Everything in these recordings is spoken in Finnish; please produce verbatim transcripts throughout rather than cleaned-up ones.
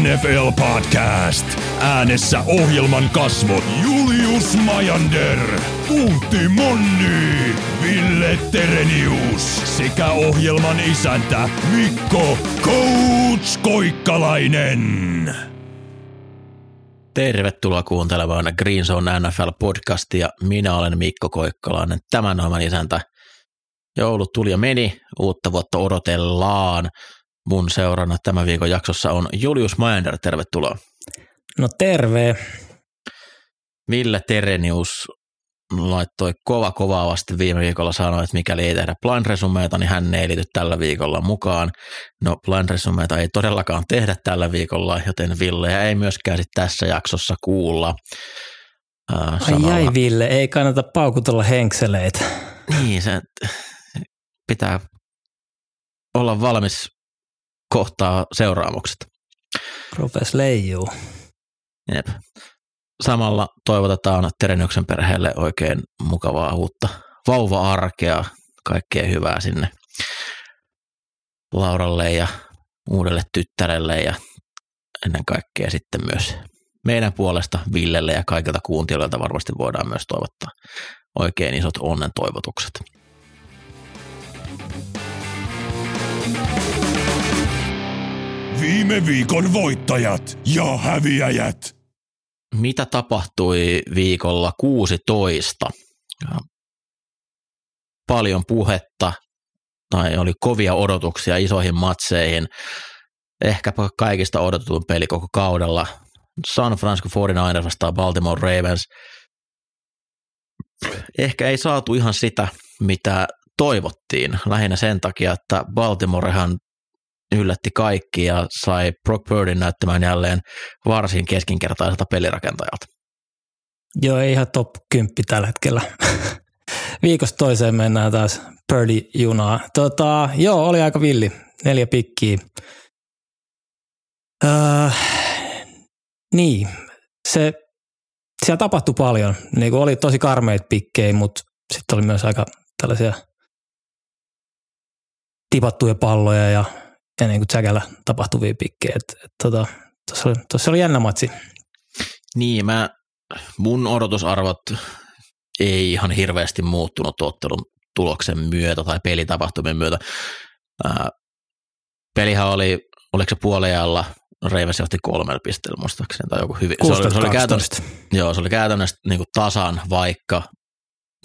N F L Podcast. Äänessä ohjelman kasvot Julius Mayender, Tuutti Monni, Ville Terenius sekä ohjelman isäntä Mikko Coach Koikkalainen. Tervetuloa kuuntelemaan Green Zone N F L Podcastia. Minä olen Mikko Koikkalainen, tämän ohjelman isäntä. Joulut tuli ja meni, uutta vuotta odotellaan. Mun seurana tämän viikon jaksossa on Julius Mayender, tervetuloa. No terve. Ville Terenius laittoi kova kovaa vasta viime viikolla, sanoi, että mikäli ei tehdä blind resumeita, niin hän ei liity tällä viikolla mukaan. No blind resumeita ei todellakaan tehdä tällä viikolla, joten Ville ei myöskään sit tässä jaksossa kuulla. Äh, ai ai Ville, ei kannata paukutella henkseleitä. Niin, se pitää olla valmis kohtaa seuraamukset. Rupes leijuu. Jep. Samalla toivotetaan Tereniuksen perheelle oikein mukavaa uutta vauva-arkea, kaikkea hyvää sinne Lauralle ja uudelle tyttärelle ja ennen kaikkea sitten myös meidän puolesta Villelle ja kaikilta kuuntelijoilta varmasti voidaan myös toivottaa oikein isot onnen toivotukset. Viime viikon voittajat ja häviäjät. Mitä tapahtui viikolla kuusitoista? Paljon puhetta tai oli kovia odotuksia isoihin matseihin. Ehkäpä kaikista odotetuin peli koko kaudella. San Francisco forty-niners vastaan Baltimore Ravens. Ehkä ei saatu ihan sitä, mitä toivottiin. Lähinnä sen takia, että Baltimorehan yllätti kaikki ja sai Brock Birdin näyttämään jälleen varsin keskinkertaiselta pelirakentajalta. Joo, ei ihan top kymmenen tällä hetkellä. Viikosta toiseen mennään taas Birdi-junaa. Tota, joo, oli aika villi. Neljä pikkiä. Öö, niin, se, siellä tapahtui paljon. Niin oli tosi karmeita pikkejä, mutta sitten oli myös aika tällaisia tipattuja palloja ja ja niin kuin tsäkällä tapahtuvia pikkejä. Tuossa tota, oli, oli jännä matsi. Niin, mä, mun odotusarvot ei ihan hirveästi muuttunut ottelun tuloksen myötä tai pelitapahtumien myötä. Ää, pelihän oli, oliko se puolejalla, Ravens johti kolmella pisteellä muistaakseni tai joku hyvin. Se oli, se oli käytännössä, joo, se oli käytännössä niin kuin tasan, vaikka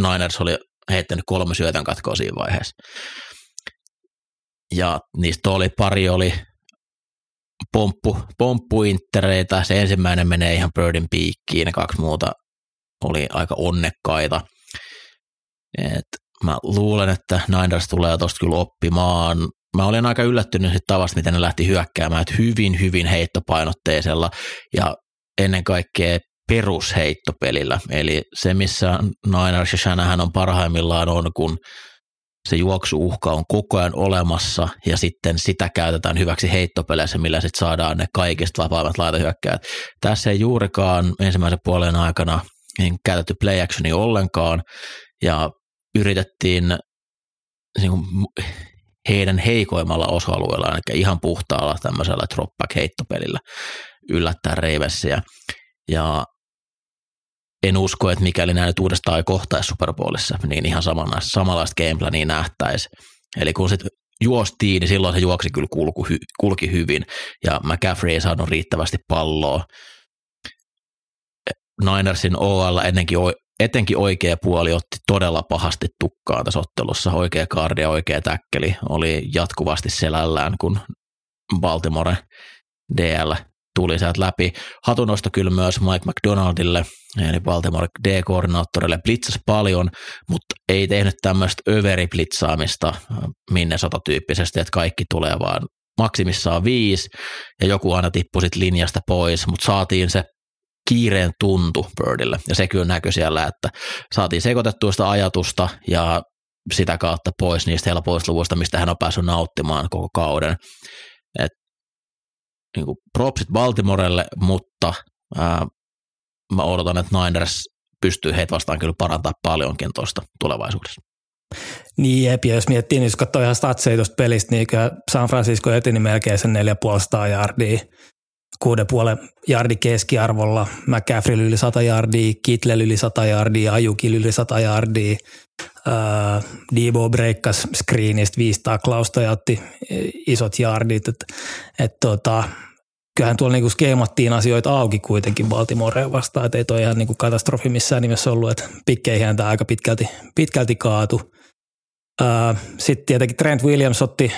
Niners oli heittänyt kolme syötön katkoa siinä vaiheessa. Ja niistä oli pari oli pomppu, pomppuinttereitä. Se ensimmäinen menee ihan Birdin piikkiin, ne kaksi muuta oli aika onnekkaita. Et mä luulen, että Niners tulee tosta kyllä oppimaan. Mä olin aika yllättynyt sit tavasta, miten ne lähti hyökkäämään, että hyvin, hyvin heittopainotteisella ja ennen kaikkea perusheittopelillä. Eli se, missä Niners ja Shanahan on parhaimmillaan on, kun se juoksuuhka on koko ajan olemassa ja sitten sitä käytetään hyväksi heittopeleissä, millä sitten saadaan ne kaikista vapaimmat laitahyökkäät. Tässä ei juurikaan ensimmäisen puolen aikana niin käytetty play actionia ollenkaan ja yritettiin niin kuin heidän heikoimmalla osa-alueella, eli ihan puhtaalla tämmöisellä dropback-heittopelillä yllättää Ravensia. Ja en usko, että mikäli nämä nyt uudestaan ei kohtaisi Super Bowlissa, niin ihan samanlaista, samanlaista gameplania nähtäisi. Eli kun sitten juostiin, niin silloin se juoksi kyllä kulku, kulki hyvin, ja McCaffrey ei saanut riittävästi palloa. Ninersin O L etenkin, etenkin oikea puoli otti todella pahasti tukkaa tässä ottelussa. Oikea guardi ja oikea tackeli oli jatkuvasti selällään, kun Baltimore D L tuli sieltä läpi. Hatunnosto kyllä myös Mike McDonaldille, eli Baltimore D-koordinaattorille, blitzasi paljon, mutta ei tehnyt tämmöistä överiblitsaamista Minnesota-tyyppisesti, että kaikki tulee vaan maksimissaan viisi, ja joku aina tippui sitten linjasta pois, mutta saatiin se kiireen tuntu Birdille, ja se kyllä näkyi siellä, että saatiin sekoitettua sitä ajatusta, ja sitä kautta pois niistä helpoista luvuista, mistä hän on päässyt nauttimaan koko kauden. Et, niin kuin propsit Baltimorelle, mutta ää, mä odotan, että Niners pystyy heitä vastaan kyllä parantaa paljonkin tuosta tulevaisuudessa. Niin jep, jos miettii, niin jos katsoo ihan statseja tuosta pelistä, niin San Francisco eteni melkein sen neljätuhattaviisisataa jardia kuuden puolen jardi keskiarvolla, McCaffrey yli sata jardia, Kittle yli sata jardia, Ajuki yli sata jardia, äh, Debo breikkas screenistä viisi taklausta ja otti isot jardit. Et, et tota, kyllähän tuolla niinku skeimattiin asioita auki kuitenkin Baltimoreen vastaan, et ei toi ihan niinku katastrofi missään nimessä ollut, että pikkeihän tämä aika pitkälti, pitkälti kaatu. Äh, Sitten tietenkin Trent Williams otti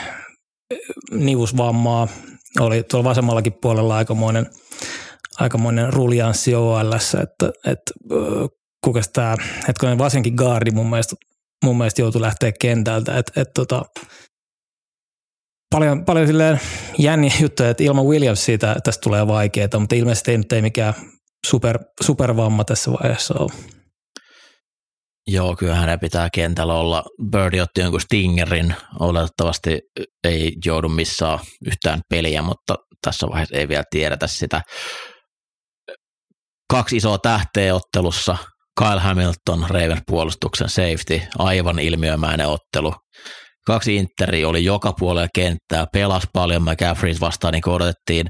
nivusvammaa, oli tuolla vasemmallakin puolella aikamoinen, aikamoinen ruljanssi O L:ssä, että, että kukas tämä hetkonen vasenkin gaardi mun mielestä, mun mielestä joutui lähteä kentältä, että, että tota, paljon, paljon silleen jänniä juttuja, että ilman Williams siitä tästä tulee vaikeaa, mutta ilmeisesti ei nyt ei mikään super, supervamma tässä vaiheessa ole. Joo, kyllähän ne pitää kentällä olla. Birdi otti jonkun stingerin, oletettavasti ei joudu missään yhtään peliä, mutta tässä vaiheessa ei vielä tiedetä sitä. Kaksi isoa tähteä ottelussa, Kyle Hamilton, Ravens-puolustuksen safety, aivan ilmiömäinen ottelu. Kaksi interiä oli joka puolella kenttää, pelasi paljon McCaffreys vastaan, niin kuin odotettiin.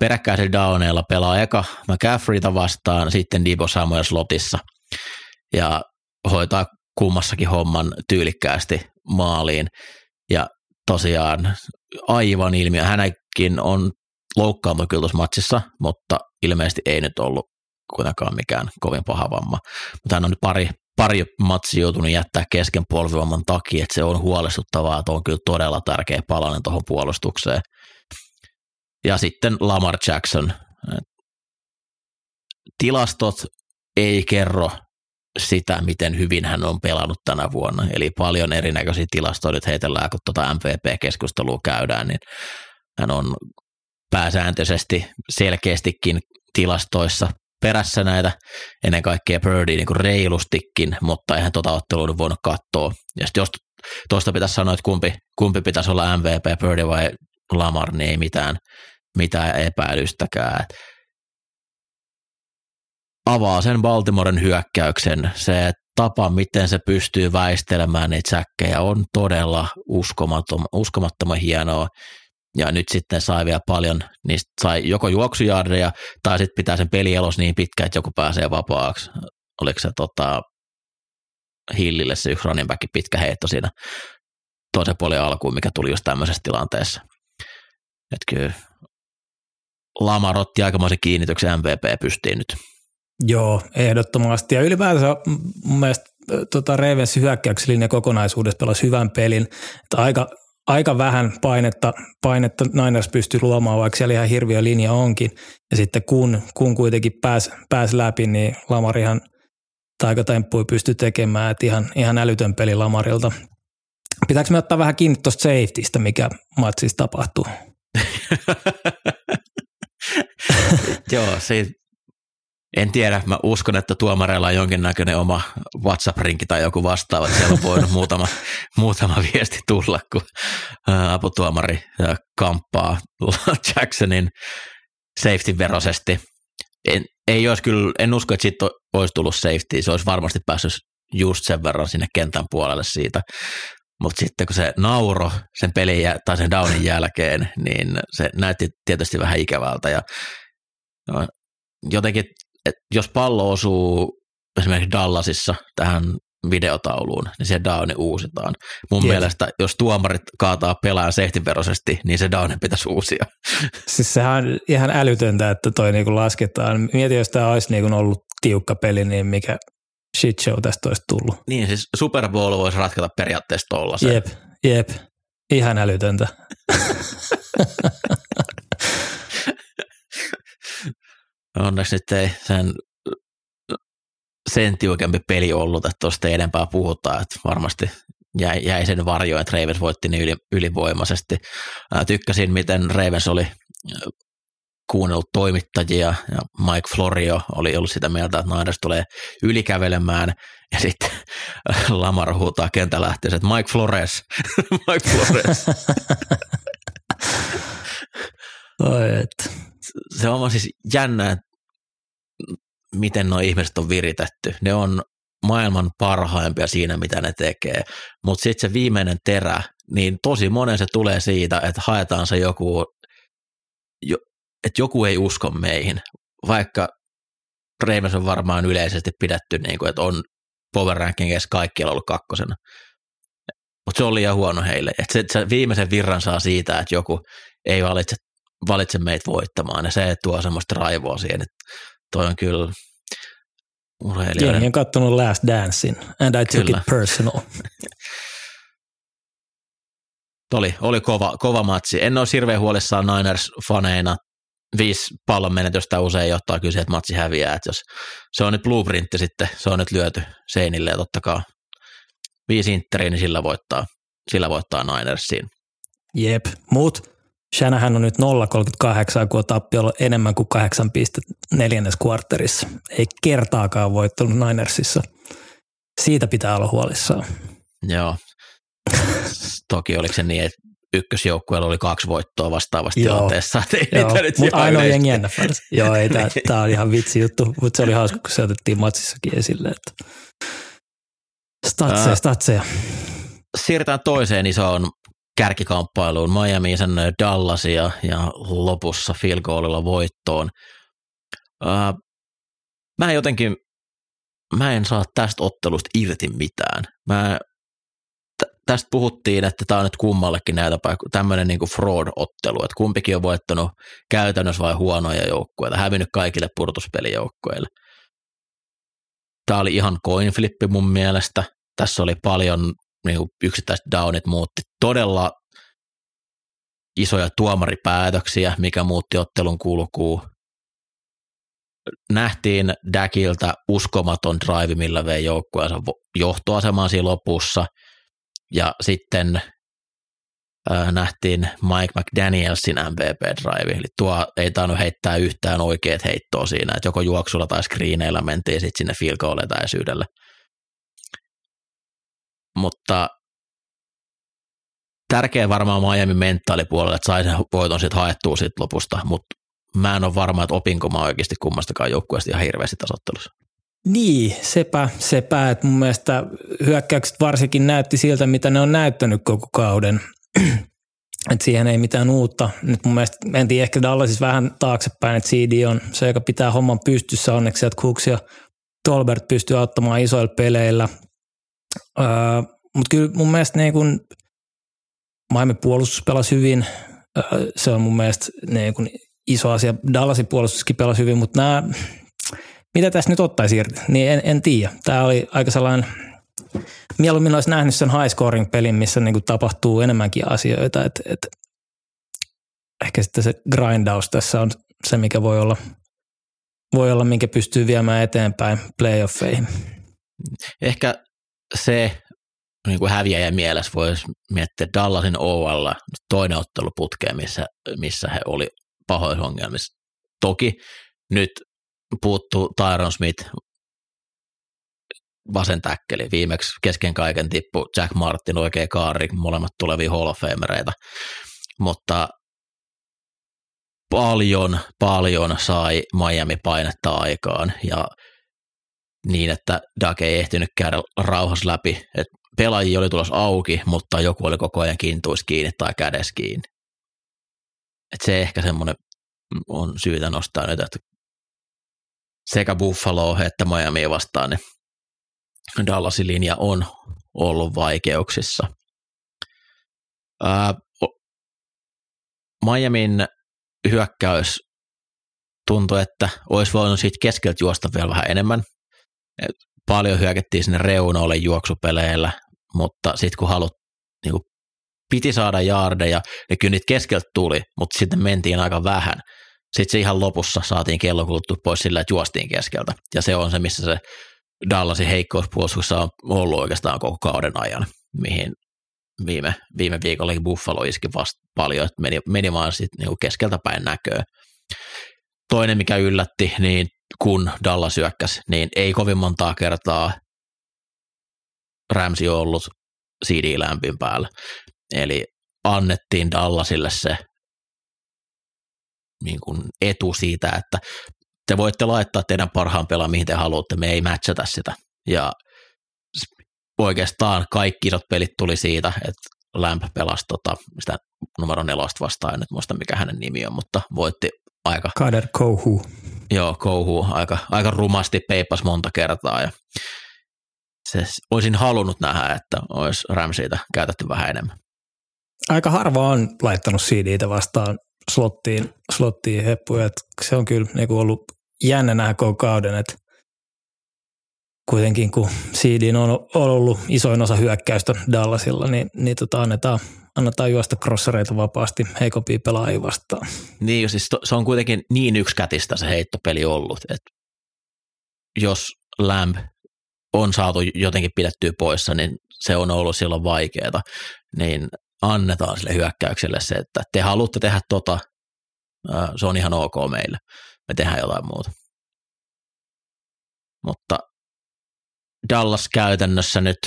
Peräkkäisillä downeilla pelaa eka McCaffreyta vastaan, sitten Debo Samuel slotissa. Ja hoitaa kummassakin homman tyylikkäästi maaliin. Ja tosiaan aivan ilmiö. Hänäkin on loukkaantunut kyllä tuossa matsissa, mutta ilmeisesti ei nyt ollut kuitenkaan mikään kovin paha vamma. Mutta hän on nyt pari, pari matsia joutunut jättää kesken polvivamman takia, että se on huolestuttavaa, että on kyllä todella tärkeä palanen tuohon puolustukseen. Ja sitten Lamar Jackson. Tilastot ei kerro sitä, miten hyvin hän on pelannut tänä vuonna. Eli paljon erinäköisiä tilastoja nyt heitellään, kun tuota M V P-keskustelua käydään, niin hän on pääsääntöisesti selkeästikin tilastoissa perässä näitä, ennen kaikkea Birdiä niin kuin reilustikin, mutta eihän tuota ottelua voinut katsoa. Ja sitten jos tuosta pitäisi sanoa, että kumpi, kumpi pitäisi olla M V P, Birdi vai Lamar, niin ei mitään, mitään epäilystäkään. Avaa sen Baltimoren hyökkäyksen. Se tapa, miten se pystyy väistelemään niitä säkkejä, on todella uskomattoman, uskomattoman hienoa. Ja nyt sitten sai vielä paljon, niistä sai joko juoksujardeja, tai sitten pitää sen pelielos niin pitkä, että joku pääsee vapaaksi. Oliko se tota, Hillille se yksi running back pitkä heitto siinä toisen puolen alkuun, mikä tuli just tämmöisessä tilanteessa. Et kyllä Lamar otti aikamoisen kiinnityksen M V P pystiin nyt. Joo, ehdottomasti. Ja ylipäänsä mun mielestä tota Ravensin hyökkäyksellinen kokonaisuudessa pelasi hyvän pelin. Että aika, aika vähän painetta, painetta Niners pystyy luomaan, vaikka siellä ihan hirviö linja onkin. Ja sitten kun, kun kuitenkin pääsi pääs läpi, niin Lamar ihan taikatemppuja pystyi tekemään. Että ihan, ihan älytön peli Lamarilta. Pitääkö me ottaa vähän kiinni tuosta safetystä, mikä matsissa tapahtuu? Joo, siitä. En tiedä, mä uskon, että tuomareilla on jonkinnäköinen oma WhatsApp-rinkki tai joku vastaava, että siellä on voinut muutama, muutama viesti tulla, kun aputuomari kamppaa Jacksonin safety-verosesti. En, ei olisi kyllä, en usko, että siitä olisi tullut safety, se olisi varmasti päässyt just sen verran sinne kentän puolelle siitä, mutta sitten kun se nauro sen pelin tai sen downin jälkeen, niin se näytti tietysti vähän ikävältä ja jotenkin, että jos pallo osuu esimerkiksi Dallasissa tähän videotauluun, niin se downi uusitaan. Mun Jeet. mielestä, jos tuomarit kaataa pelaajan safetyveroisesti, niin se downi pitäisi uusia. Siis sehän on ihan älytöntä, että toi niinku lasketaan. Mieti, jos tämä olisi niinku ollut tiukka peli, niin mikä shit show tästä olisi tullut. Niin, siis Super Bowl voisi ratkata periaatteessa tollasen. Jep, jep. Ihan älytöntä. Onneksi nyt ei sen, sen tiukempi peli ollut, että tuosta ei enempää puhutaan, että varmasti jäi, jäi sen varjoon, että Ravens voitti niin yli, ylivoimaisesti. Ää, tykkäsin, miten Ravens oli kuunnellut toimittajia ja Mike Florio oli ollut sitä mieltä, että Niners tulee ylikävelemään ja sitten Lamar huutaa kentälähteessä, että Mike Flores, Mike Flores. Oi, että se on siis jännää, miten nuo ihmiset on viritetty. Ne on maailman parhaimpia siinä, mitä ne tekee. Mutta sitten se viimeinen terä, niin tosi monen se tulee siitä, että haetaan se joku että joku ei usko meihin, vaikka Ravens on varmaan yleisesti pidetty, niin kuin, että on power rankingissa kaikkialla ollut kakkosena. Mutta se on liian huono heille. Et se, se viimeisen virran saa siitä, että joku ei valitse, valitse meitä voittamaan, ja se tuo semmoista raivoa siihen, että toi on kyllä urheilijoiden. Jengi on kattonut Last Dancein, and I took kyllä. it personal. Oli, oli kova, kova matsi. En ole hirveän huolissaan Niners-faneina. Viisi pallon menetystä usein johtaa kyllä siihen, että matsi häviää. Et jos se on nyt blueprintti sitten, se on nyt lyöty seinille ja tottakaa viisi interiä, niin sillä voittaa, sillä voittaa Ninersiin. Jep, mut Shanahan on nyt nolla pilkku kolmekymmentäkahdeksan, kun on tappiolla enemmän kuin kahdeksan pistettä neljännes kvartterissa. Ei kertaakaan voittanut Ninersissa. Siitä pitää olla huolissaan. Joo. Toki oliko se niin, että ykkösjoukkueella oli kaksi voittoa vastaavassa tilanteessa. Mutta ainoa jengi N F L:ssä. Joo, ei, tämä on ihan vitsi juttu, mutta se oli hauska, kun se otettiin matsissakin esille. Että. Statseja, statseja. Siirrytään toiseen isoon kärkikamppailuun. Miami sen Dallasia ja lopussa field goalilla voittoon. Ää, mä jotenkin, mä en saa tästä ottelusta irti mitään. Mä Tästä puhuttiin, että tämä on nyt kummallekin näitä paikkoja, tämmöinen niin kuin fraud-ottelu, että kumpikin on voittanut käytännössä vai huonoja joukkueita, hävinnyt kaikille purtuspelijoukkueille. Tämä oli ihan coin flippi mun mielestä. Tässä oli paljon niin kuin yksittäiset downit muutti, todella isoja tuomaripäätöksiä, mikä muutti ottelun kulkuun. Nähtiin Dakilta uskomaton drive, millä vei joukkueensa johtoasemaan siinä lopussa. Ja sitten äh, nähtiin Mike McDanielsin M V P-drive, eli tuo ei tainnut heittää yhtään oikeat heittoa siinä, että joko juoksulla tai screeneillä mentiin sitten sinne field goal etäisyydelle. Mutta tärkeä varmaan Miami mentaalipuolella, että sai sen voiton sitten haettua sit lopusta, mutta mä en ole varma, että opinko mä oikeasti kummastakaan joukkueesta ihan hirveästi tasottelussa. Niin, sepä, sepä, että mun mielestä hyökkäykset varsinkin näytti siltä, mitä ne on näyttänyt koko kauden, että siihen ei mitään uutta. Nyt mun mielestä mentiin ehkä Dallasissa vähän taaksepäin, että C D on se, joka pitää homman pystyssä onneksi, että Cooks ja Tolbert pystyy auttamaan isoilla peleillä, öö, mutta kyllä mun mielestä niin kun Miami puolustus pelasi hyvin, öö, se on mun mielestä niin kun iso asia, Dallasin puolustuskin pelasi hyvin, mutta nämä mitä tässä nyt ottaisi irti? Niin en, en tiedä. Tämä oli aika sellainen, mieluummin olisi nähnyt sen high scoring pelin, missä niin kuin tapahtuu enemmänkin asioita. Et, et, ehkä sitten se grindaus tässä on se, mikä voi olla, voi olla minkä pystyy viemään eteenpäin playoffeihin. Ehkä se niin kuin häviäjä mielessä voisi miettiä Dallasin O L toinen ottelu putkeen, missä, missä he oli pahoissa ongelmissa. Toki nyt puuttuu Tyron Smith, vasen täkkeli. Viimeksi kesken kaiken tippu Jack Martin, oikea kaari, molemmat tulevia Hall of Famereita. Mutta paljon, paljon sai Miami painetta aikaan ja niin, että Dak ei ehtinyt käydä rauhassa läpi. Et pelaajia oli tulossa auki, mutta joku oli koko ajan kintuissa kiinni tai kädessä kiinni. Et se ehkä semmoinen on syytä nostaa nyt, että sekä Buffalo että Miami vastaan, niin Dallasin linja on ollut vaikeuksissa. Ää, Miamin hyökkäys tuntui, että olisi voinut siitä keskeltä juosta vielä vähän enemmän. Paljon hyökättiin sinne reunoille juoksupeleillä, mutta sitten kun halut, niin kun piti saada jaardeja, niin kyllä niitä keskeltä tuli, mutta sitten mentiin aika vähän. Sitten se ihan lopussa saatiin kello kuluttua pois sillä, että juostiin keskeltä. Ja se on se, missä se Dallasin heikkouspuolustuksessa on ollut oikeastaan koko kauden ajan, mihin viime, viime viikollakin Buffalo iski vasta paljon, että meni, meni vaan sit niinku keskeltä päin näköön. Toinen, mikä yllätti, niin kun Dallas hyökkäsi, niin ei kovin montaa kertaa Ramsey ollut C D Lambin päällä. Eli annettiin Dallasille se niin kuin etu siitä, että te voitte laittaa teidän parhaan pelaan, mihin te haluatte, me ei matchata sitä. Ja oikeastaan kaikki isot pelit tuli siitä, että Lamp pelasi tota, sitä numero nelosta vastaan, en nyt muista mikä hänen nimi on, mutta voitti aika. Kader Kouhuu. Joo, Kouhuu aika, aika rumasti peippasi monta kertaa ja se, olisin halunnut nähdä, että olisi Ramseyta käytetty vähän enemmän. Aika harva on laittanut C D:tä vastaan slottiin, slottiin heppuja, että se on kyllä niin ollut jännä nähdä koko kauden, että kuitenkin kun C D on ollut isoin osa hyökkäystä Dallasilla, niin, niin tota annetaan, annetaan juosta crossereita vapaasti heikompia pelaajia vastaan. Niin, siis to, se on kuitenkin niin yksikätistä se heittopeli ollut, että jos Lamb on saatu jotenkin pidettyä poissa, niin se on ollut silloin vaikeaa, niin annetaan sille hyökkäykselle se, että te haluatte tehdä tota, se on ihan ok meille, me tehdään jotain muuta. Mutta Dallas käytännössä nyt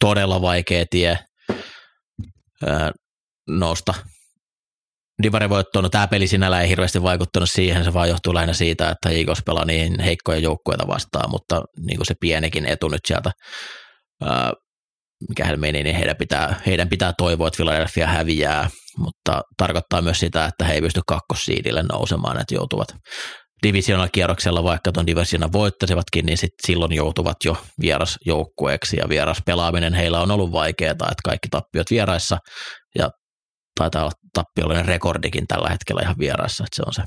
todella vaikea tie öö, nousta divarivoittoon. No, tämä peli sinällään ei hirveästi vaikuttanut siihen, se vaan johtuu lähinnä siitä, että Eagles pelaa niin heikkoja joukkueita vastaan, mutta niin kuin se pienikin etu nyt sieltä, öö, mikä heillä meni, niin heidän pitää, heidän pitää toivoa, että Philadelphia häviää, mutta tarkoittaa myös sitä, että he ei pysty kakkossiidille nousemaan, että joutuvat divisioonakierroksella, vaikka tuon divisionan voittaisivatkin, niin sit silloin joutuvat jo vierasjoukkueeksi ja vieraspelaaminen heillä on ollut vaikeaa, että kaikki tappiot vieraissa ja taitaa olla tappiollinen rekordikin tällä hetkellä ihan vieraissa, että se on se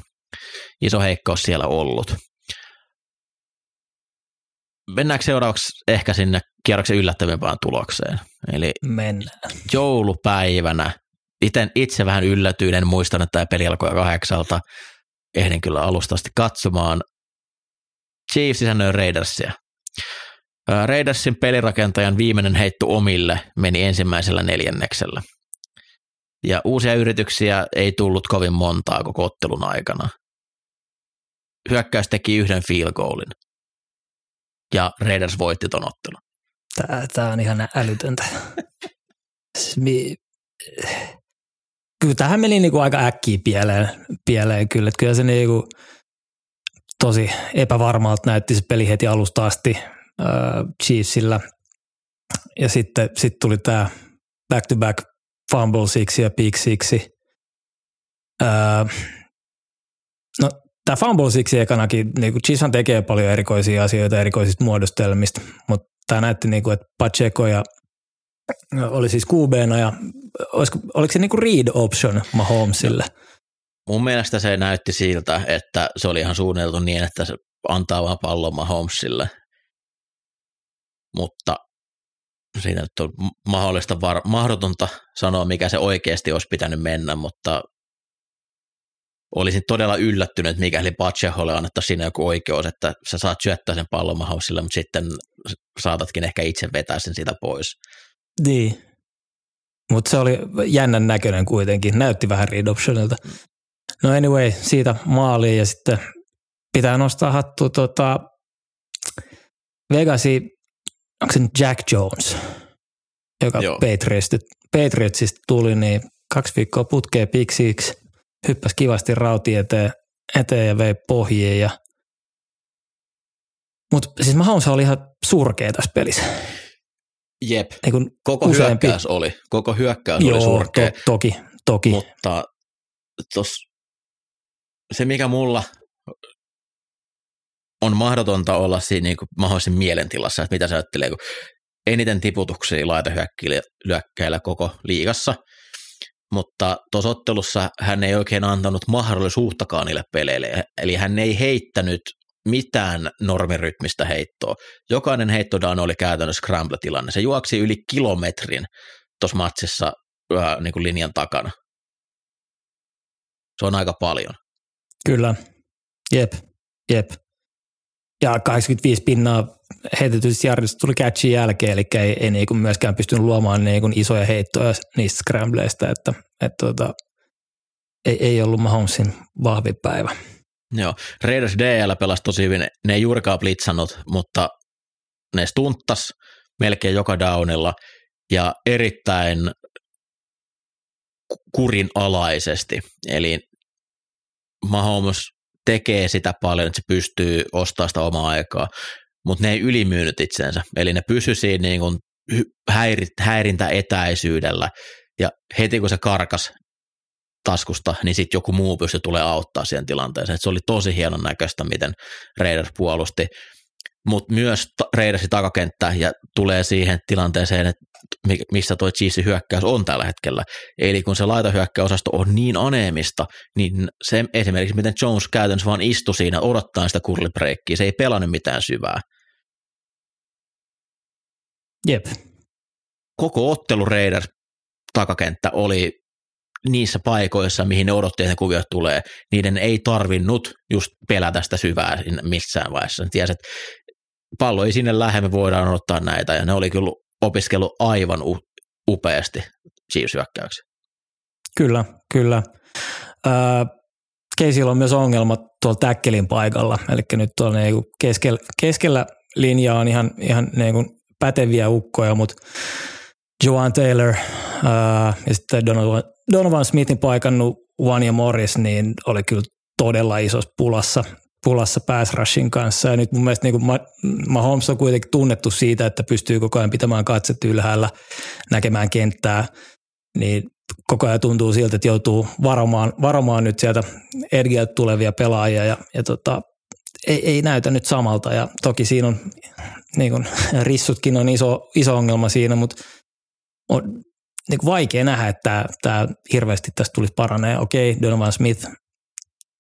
iso heikkous siellä ollut. Mennäänkö seuraavaksi ehkä sinne kierroksen yllättävimpään tulokseen? Eli mennään. Joulupäivänä. Itse, itse vähän yllätyin, en muistan, että tämä peli alkoi kahdeksalta. Ehdin kyllä alusta asti katsomaan. Chiefs isännöi Raidersia. Raidersin pelirakentajan viimeinen heitto omille meni ensimmäisellä neljänneksellä. Ja uusia yrityksiä ei tullut kovin montaa koko ottelun aikana. Hyökkäys teki yhden field goalin. Ja Raiders voitti ton ottelun. Tää, tää on ihan älytöntä. Kyllä tähän meni niinku aika äkkiä pieleen, pieleen kyllä. Et kyllä se niinku tosi epävarmalta näytti se peli heti alusta asti äh, Chiefsillä. Ja sitten sit tuli tämä back-to-back fumble siksi ja pick siksi. Äh, no tämä fumble siksi ekanakin, niinku Chiefshan tekee paljon erikoisia asioita erikoisista muodostelmista, mutta tämä näytti niinku, että Pacheco ja oli siis Q B:nä ja olisiko, oliko se niinku read option Mahomesille? Mun mielestä se näytti siltä, että se oli ihan suunniteltu niin, että se antaa vaan pallon Mahomesille. Mutta siinä nyt on mahdollista, var- mahdotonta sanoa, mikä se oikeasti olisi pitänyt mennä, mutta olisin todella yllättynyt, mikäli Pachecolle annettaisiin siinä joku oikeus, että sä saat syöttää sen pallon Mahomesille, mutta sitten saatatkin ehkä itse vetää sen siitä pois. Niin. Mutta se oli jännän näköinen kuitenkin. Näytti vähän read optionilta. No anyway, siitä maaliin ja sitten pitää nostaa hattua tota Vegasi, onko se Jack Jones, joka Patriotsista tuli, niin kaksi viikkoa putkeen piksiiksi, hyppäsi kivasti rauti eteen, eteen ja vei pohjiin. Ja mutta siis Mahomes oli ihan surkea tässä pelissä. Jep, niin koko useampi. hyökkäys oli, koko hyökkäys Joo, oli surkea. To, toki, toki. Mutta tos, se, mikä mulla on mahdotonta olla siinä niin mahdollisin mielentilassa, että mitä se ajattelee, kun eniten tiputuksia laitahyökkäillä koko liigassa, mutta tuossa ottelussa hän ei oikein antanut mahdollisuuttakaan niille peleille, eli hän ei heittänyt mitään normirytmistä heittoa. Jokainen heittodaan oli käytännössä scramble-tilanne. Se juoksi yli kilometrin tuossa matsissa äh, niin kuin linjan takana. Se on aika paljon. Kyllä. Jep, jep. Ja kahdeksankymmentäviisi pinnaa heitetystä järjestä tuli catchin jälkeen, eli ei, ei niin kuin myöskään pystynyt luomaan niin kuin isoja heittoja niistä scrambleista, että, että, että ei, ei ollut Mahomesin vahvi päivä. Joo, Raiders D L pelasi tosi hyvin, ne ei juurikaan blitzannut, mutta ne stunttas melkein joka downilla ja erittäin kurinalaisesti, eli Mahomes tekee sitä paljon, että se pystyy ostamaan sitä omaa aikaa, mutta ne ei ylimyynyt itseensä, eli ne pysyi siinä niin kuin häirintäetäisyydellä ja heti kun se karkas, taskusta, niin sitten joku muu pystyi tulee auttaa siihen tilanteeseen. Et se oli tosi hienon näköistä, miten Raiders puolusti, mutta myös Raidersin takakenttä ja tulee siihen tilanteeseen, että missä toi Chiefsin hyökkäys on tällä hetkellä. Eli kun se laitahyökkäysosasto on niin aneemista, niin se esimerkiksi miten Jones käytännössä vaan istui siinä odottaen sitä kurlibreikkiä, se ei pelannut mitään syvää. Jep. Koko ottelu Raiders takakenttä oli niissä paikoissa, mihin ne odotteet ne kuviot tulee, niiden ei tarvinnut just pelätä sitä syvää missään vaiheessa. Tiesi, että pallo ei sinne lähde, me voidaan odottaa näitä, ja ne oli kyllä opiskellut aivan upeasti Chiefs-hyökkäyksiä. Kyllä, kyllä. Keisillä on myös ongelma tuolla täkkelin paikalla, eli nyt tuolla niinku keskellä, keskellä linjaa on ihan, ihan niinku päteviä ukkoja, mutta Joan Taylor ää, ja sitten Donovan, Donovan Smithin paikannut Vanya Morris, niin oli kyllä todella isossa pulassa, pulassa pass rushin kanssa. Ja nyt mun mielestä niin kuin Mahomes on kuitenkin tunnettu siitä, että pystyy koko ajan pitämään katset ylhäällä, näkemään kenttää, niin koko ajan tuntuu siltä, että joutuu varomaan, varomaan nyt sieltä edgeltä tulevia pelaajia ja, ja tota, ei, ei näytä nyt samalta. Ja toki siinä on, niin kuin, rissutkin on iso, iso ongelma siinä, mutta on niin kuin vaikea nähdä, että tämä hirveästi tästä tulisi paranee. Okei, Donovan Smith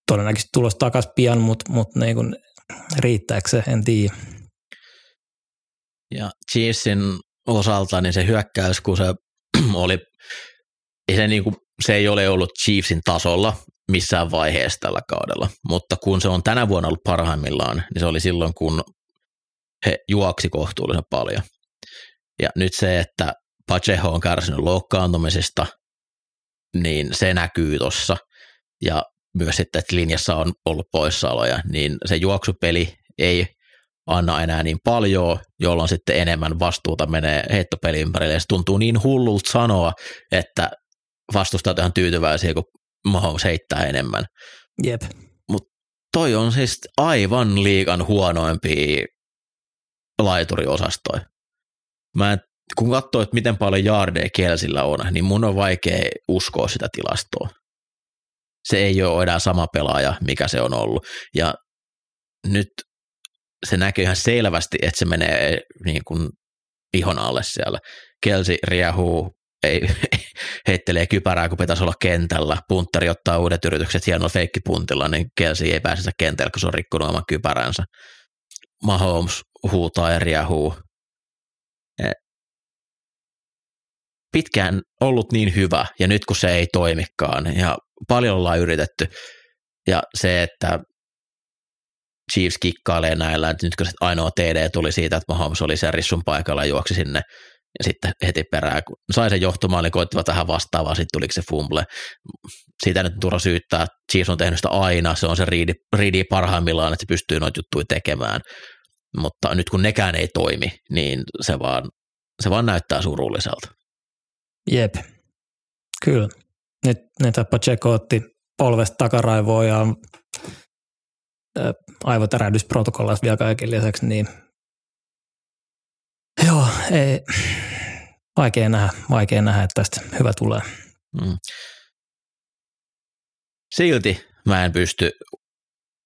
todennäköisesti tulossa takaisin pian, mutta mut niin kuin riittääkö se, en tiedä. Ja Chiefsin osalta niin se hyökkäys, kun se oli, se, niin kuin, se ei ole ollut Chiefsin tasolla missään vaiheessa tällä kaudella, mutta kun se on tänä vuonna ollut parhaimmillaan, niin se oli silloin, kun he juoksi kohtuullisen paljon. Ja nyt se, että Pacheco on kärsinyt loukkaantumisesta, niin se näkyy tuossa. Ja myös sitten, että linjassa on ollut poissaoloja, niin se juoksupeli ei anna enää niin paljon, jolloin sitten enemmän vastuuta menee heittopeli ympärille. Ja se tuntuu niin hullulta sanoa, että vastustajat on ihan tyytyväisiä, kun Mahomes heittää enemmän. Jep. Mutta toi on siis aivan liigan huonoimpia laituriosastoja. Mä en kun katsoo, että miten paljon jaardeja Kelsillä on, niin mun on vaikea uskoa sitä tilastoa. Se ei ole enää sama pelaaja, mikä se on ollut. Ja nyt se näkyy ihan selvästi, että se menee niin kuin ihon alle siellä. Kelsi riehuu, ei, heittelee kypärää, kun pitäisi olla kentällä. Puntteri ottaa uudet yritykset hienolla feikkipuntilla, niin Kelsi ei pääse kentällä, kun se on rikkunut oman kypäränsä. Mahomes huutaa ja riehuu. Pitkään ollut niin hyvä, ja nyt kun se ei toimikaan, ja paljon ollaan yritetty, ja se, että Chiefs kikkailee näillä, että nyt kun se ainoa T D tuli siitä, että Mahomes oli sen rissun paikalla ja juoksi sinne, ja sitten heti perään, kun sai sen johtumaan, niin koittivat vähän vastaavaa, sitten tuliko se fumble. Siitä nyt turha syyttää, että Chiefs on tehnyt sitä aina, se on se riidi, riidi parhaimmillaan, että se pystyy noita juttuja tekemään, mutta nyt kun nekään ei toimi, niin se vaan, se vaan näyttää surulliselta. Jep, kyllä. Nyt, nyt Pacheco otti polvesta takaraivoa ja ää, aivotärähdysprotokollassa vielä kaiken lisäksi, niin joo, ei, vaikea nähdä, vaikea nähdä, että tästä hyvä tulee. Mm. Silti mä en pysty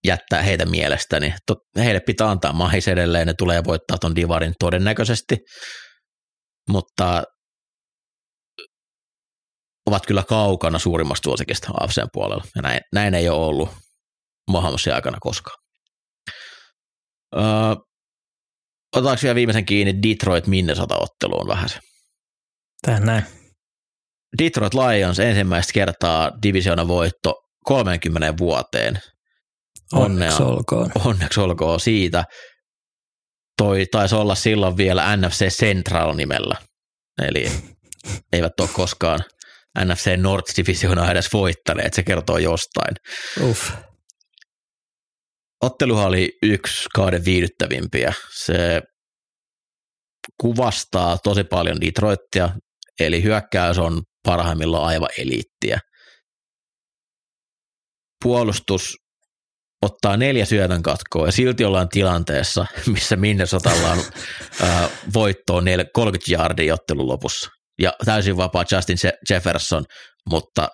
jättää heitä mielestäni. Tot, heille pitää antaa mahis edelleen, ne tulee voittaa ton divarin todennäköisesti, mutta ovat kyllä kaukana suurimmasta suosikista A F C:n puolella. Ja näin, näin ei ole ollut Mahomesin aikana koskaan. Öö, otetaanko vielä viimeisen kiinni Detroit Minnesota-otteluun vähän se? Tähän näin. Detroit Lions ensimmäistä kertaa divisioonan voitto kolmeenkymmeneen vuoteen. Onnea, onneksi olkoon. Onneksi olkoon siitä. Toi taisi olla silloin vielä N F C Central nimellä. Eli eivät ole koskaan N F C North-divisioonaa edes voittaneet, se kertoo jostain. Uff. Otteluhan oli yksi kauden viihdyttävimpiä. Se kuvastaa tosi paljon Detroitia, eli hyökkäys on parhaimmillaan aivan eliittiä. Puolustus ottaa neljä syötön katkoa ja silti ollaan tilanteessa, missä Minnesotalla on äh, voittoon kolmekymmentä jardia ottelun lopussa. Ja täysin vapaa Justin Jefferson, mutta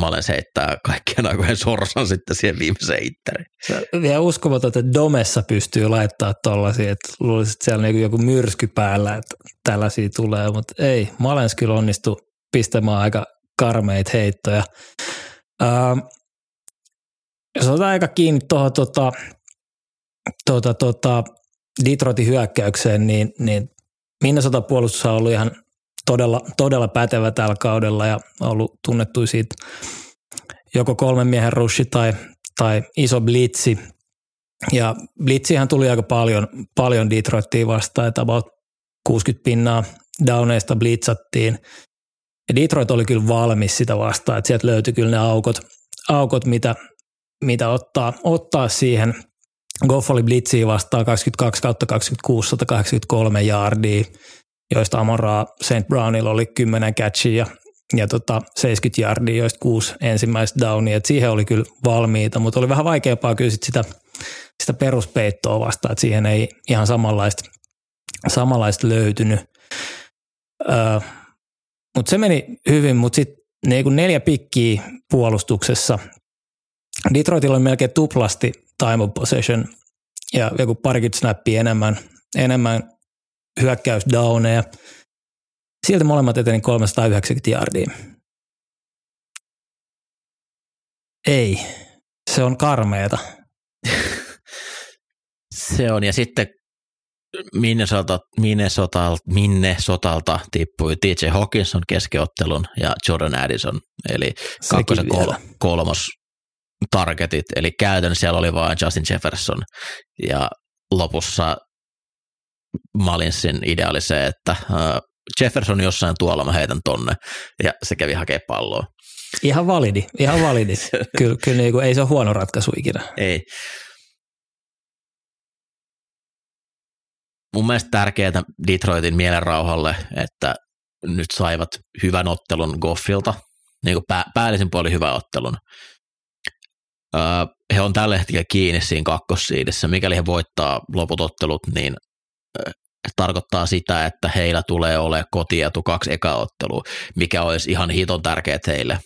mä olen heittää kaikkien aikojen sorsan sitten siihen viimeiseen itteriin. Ja uskomaton, että Domessa pystyy laittaa tollaisia, että luulisit, että siellä on joku myrsky päällä, että tällaisia tulee, mutta ei. Malens kyllä onnistui pistämään aika karmeita heittoja. Ähm, jos otetaan aika kiinni tuohon tuota, tuota, tuota Detroitin hyökkäykseen, niin, niin Minnesota puolustus on ollut ihan todella, todella pätevä tällä kaudella ja on ollut tunnettu siitä joko kolmen miehen rushi tai, tai iso blitsi. Ja blitsihän tuli aika paljon, paljon Detroitia vastaan, että about kuusikymmentä pinnaa downeista blitsattiin. Ja Detroit oli kyllä valmis sitä vastaan, että sieltä löytyi kyllä ne aukot, aukot mitä, mitä ottaa, ottaa siihen. Goff oli blitsiä vastaan kaksikymmentäkaksi kautta kaksikymmentäkuusi, sata kahdeksankymmentäkolme jaardia, joista Amonraa Saint Brownilla oli kymmenen catchia ja, ja tota seitsemänkymmentä jaardia, joista kuusi ensimmäistä downia. Et siihen oli kyllä valmiita, mutta oli vähän vaikeampaa kyllä sit sitä, sitä peruspeittoa vastaan, että siihen ei ihan samanlaista, samanlaista löytynyt. Öö, mutta se meni hyvin, mutta sitten niinku neljä pikkiä puolustuksessa. Detroitilla oli melkein tuplasti time of possession ja joku parikymmentä snappia enemmän, enemmän hyökkäysdowneja. Silti molemmat eteni kolmesataayhdeksänkymmentä yardia. Ei, se on karmeeta. Se on, ja sitten Minnesota, Minnesota, Minnesotalta tippui D J Hawkinson keskiottelun ja Jordan Addison, eli kakkosen kol- kolmos targetit, eli käytännössä siellä oli vain Justin Jefferson, ja lopussa Malinsin idea oli se, että Jefferson jossain tuolla, mä heitän tonne, ja se kävi hakee palloa. Ihan validi, ihan validi. Kyllä, kyllä niin kuin, ei se ole huono ratkaisu ikinä. Ei. Mun mielestä tärkeää Detroitin mielenrauhalle, että nyt saivat hyvän ottelun Goffilta, niin kuin pää, päällisin puoli hyvän ottelun. He on tällä hetkellä kiinni siinä kakkossiidissä. Mikäli he voittaa loput ottelut, niin tarkoittaa sitä, että heillä tulee olemaan kotietu kaksi ekaa ottelua, mikä olisi ihan hiton tärkeät heille.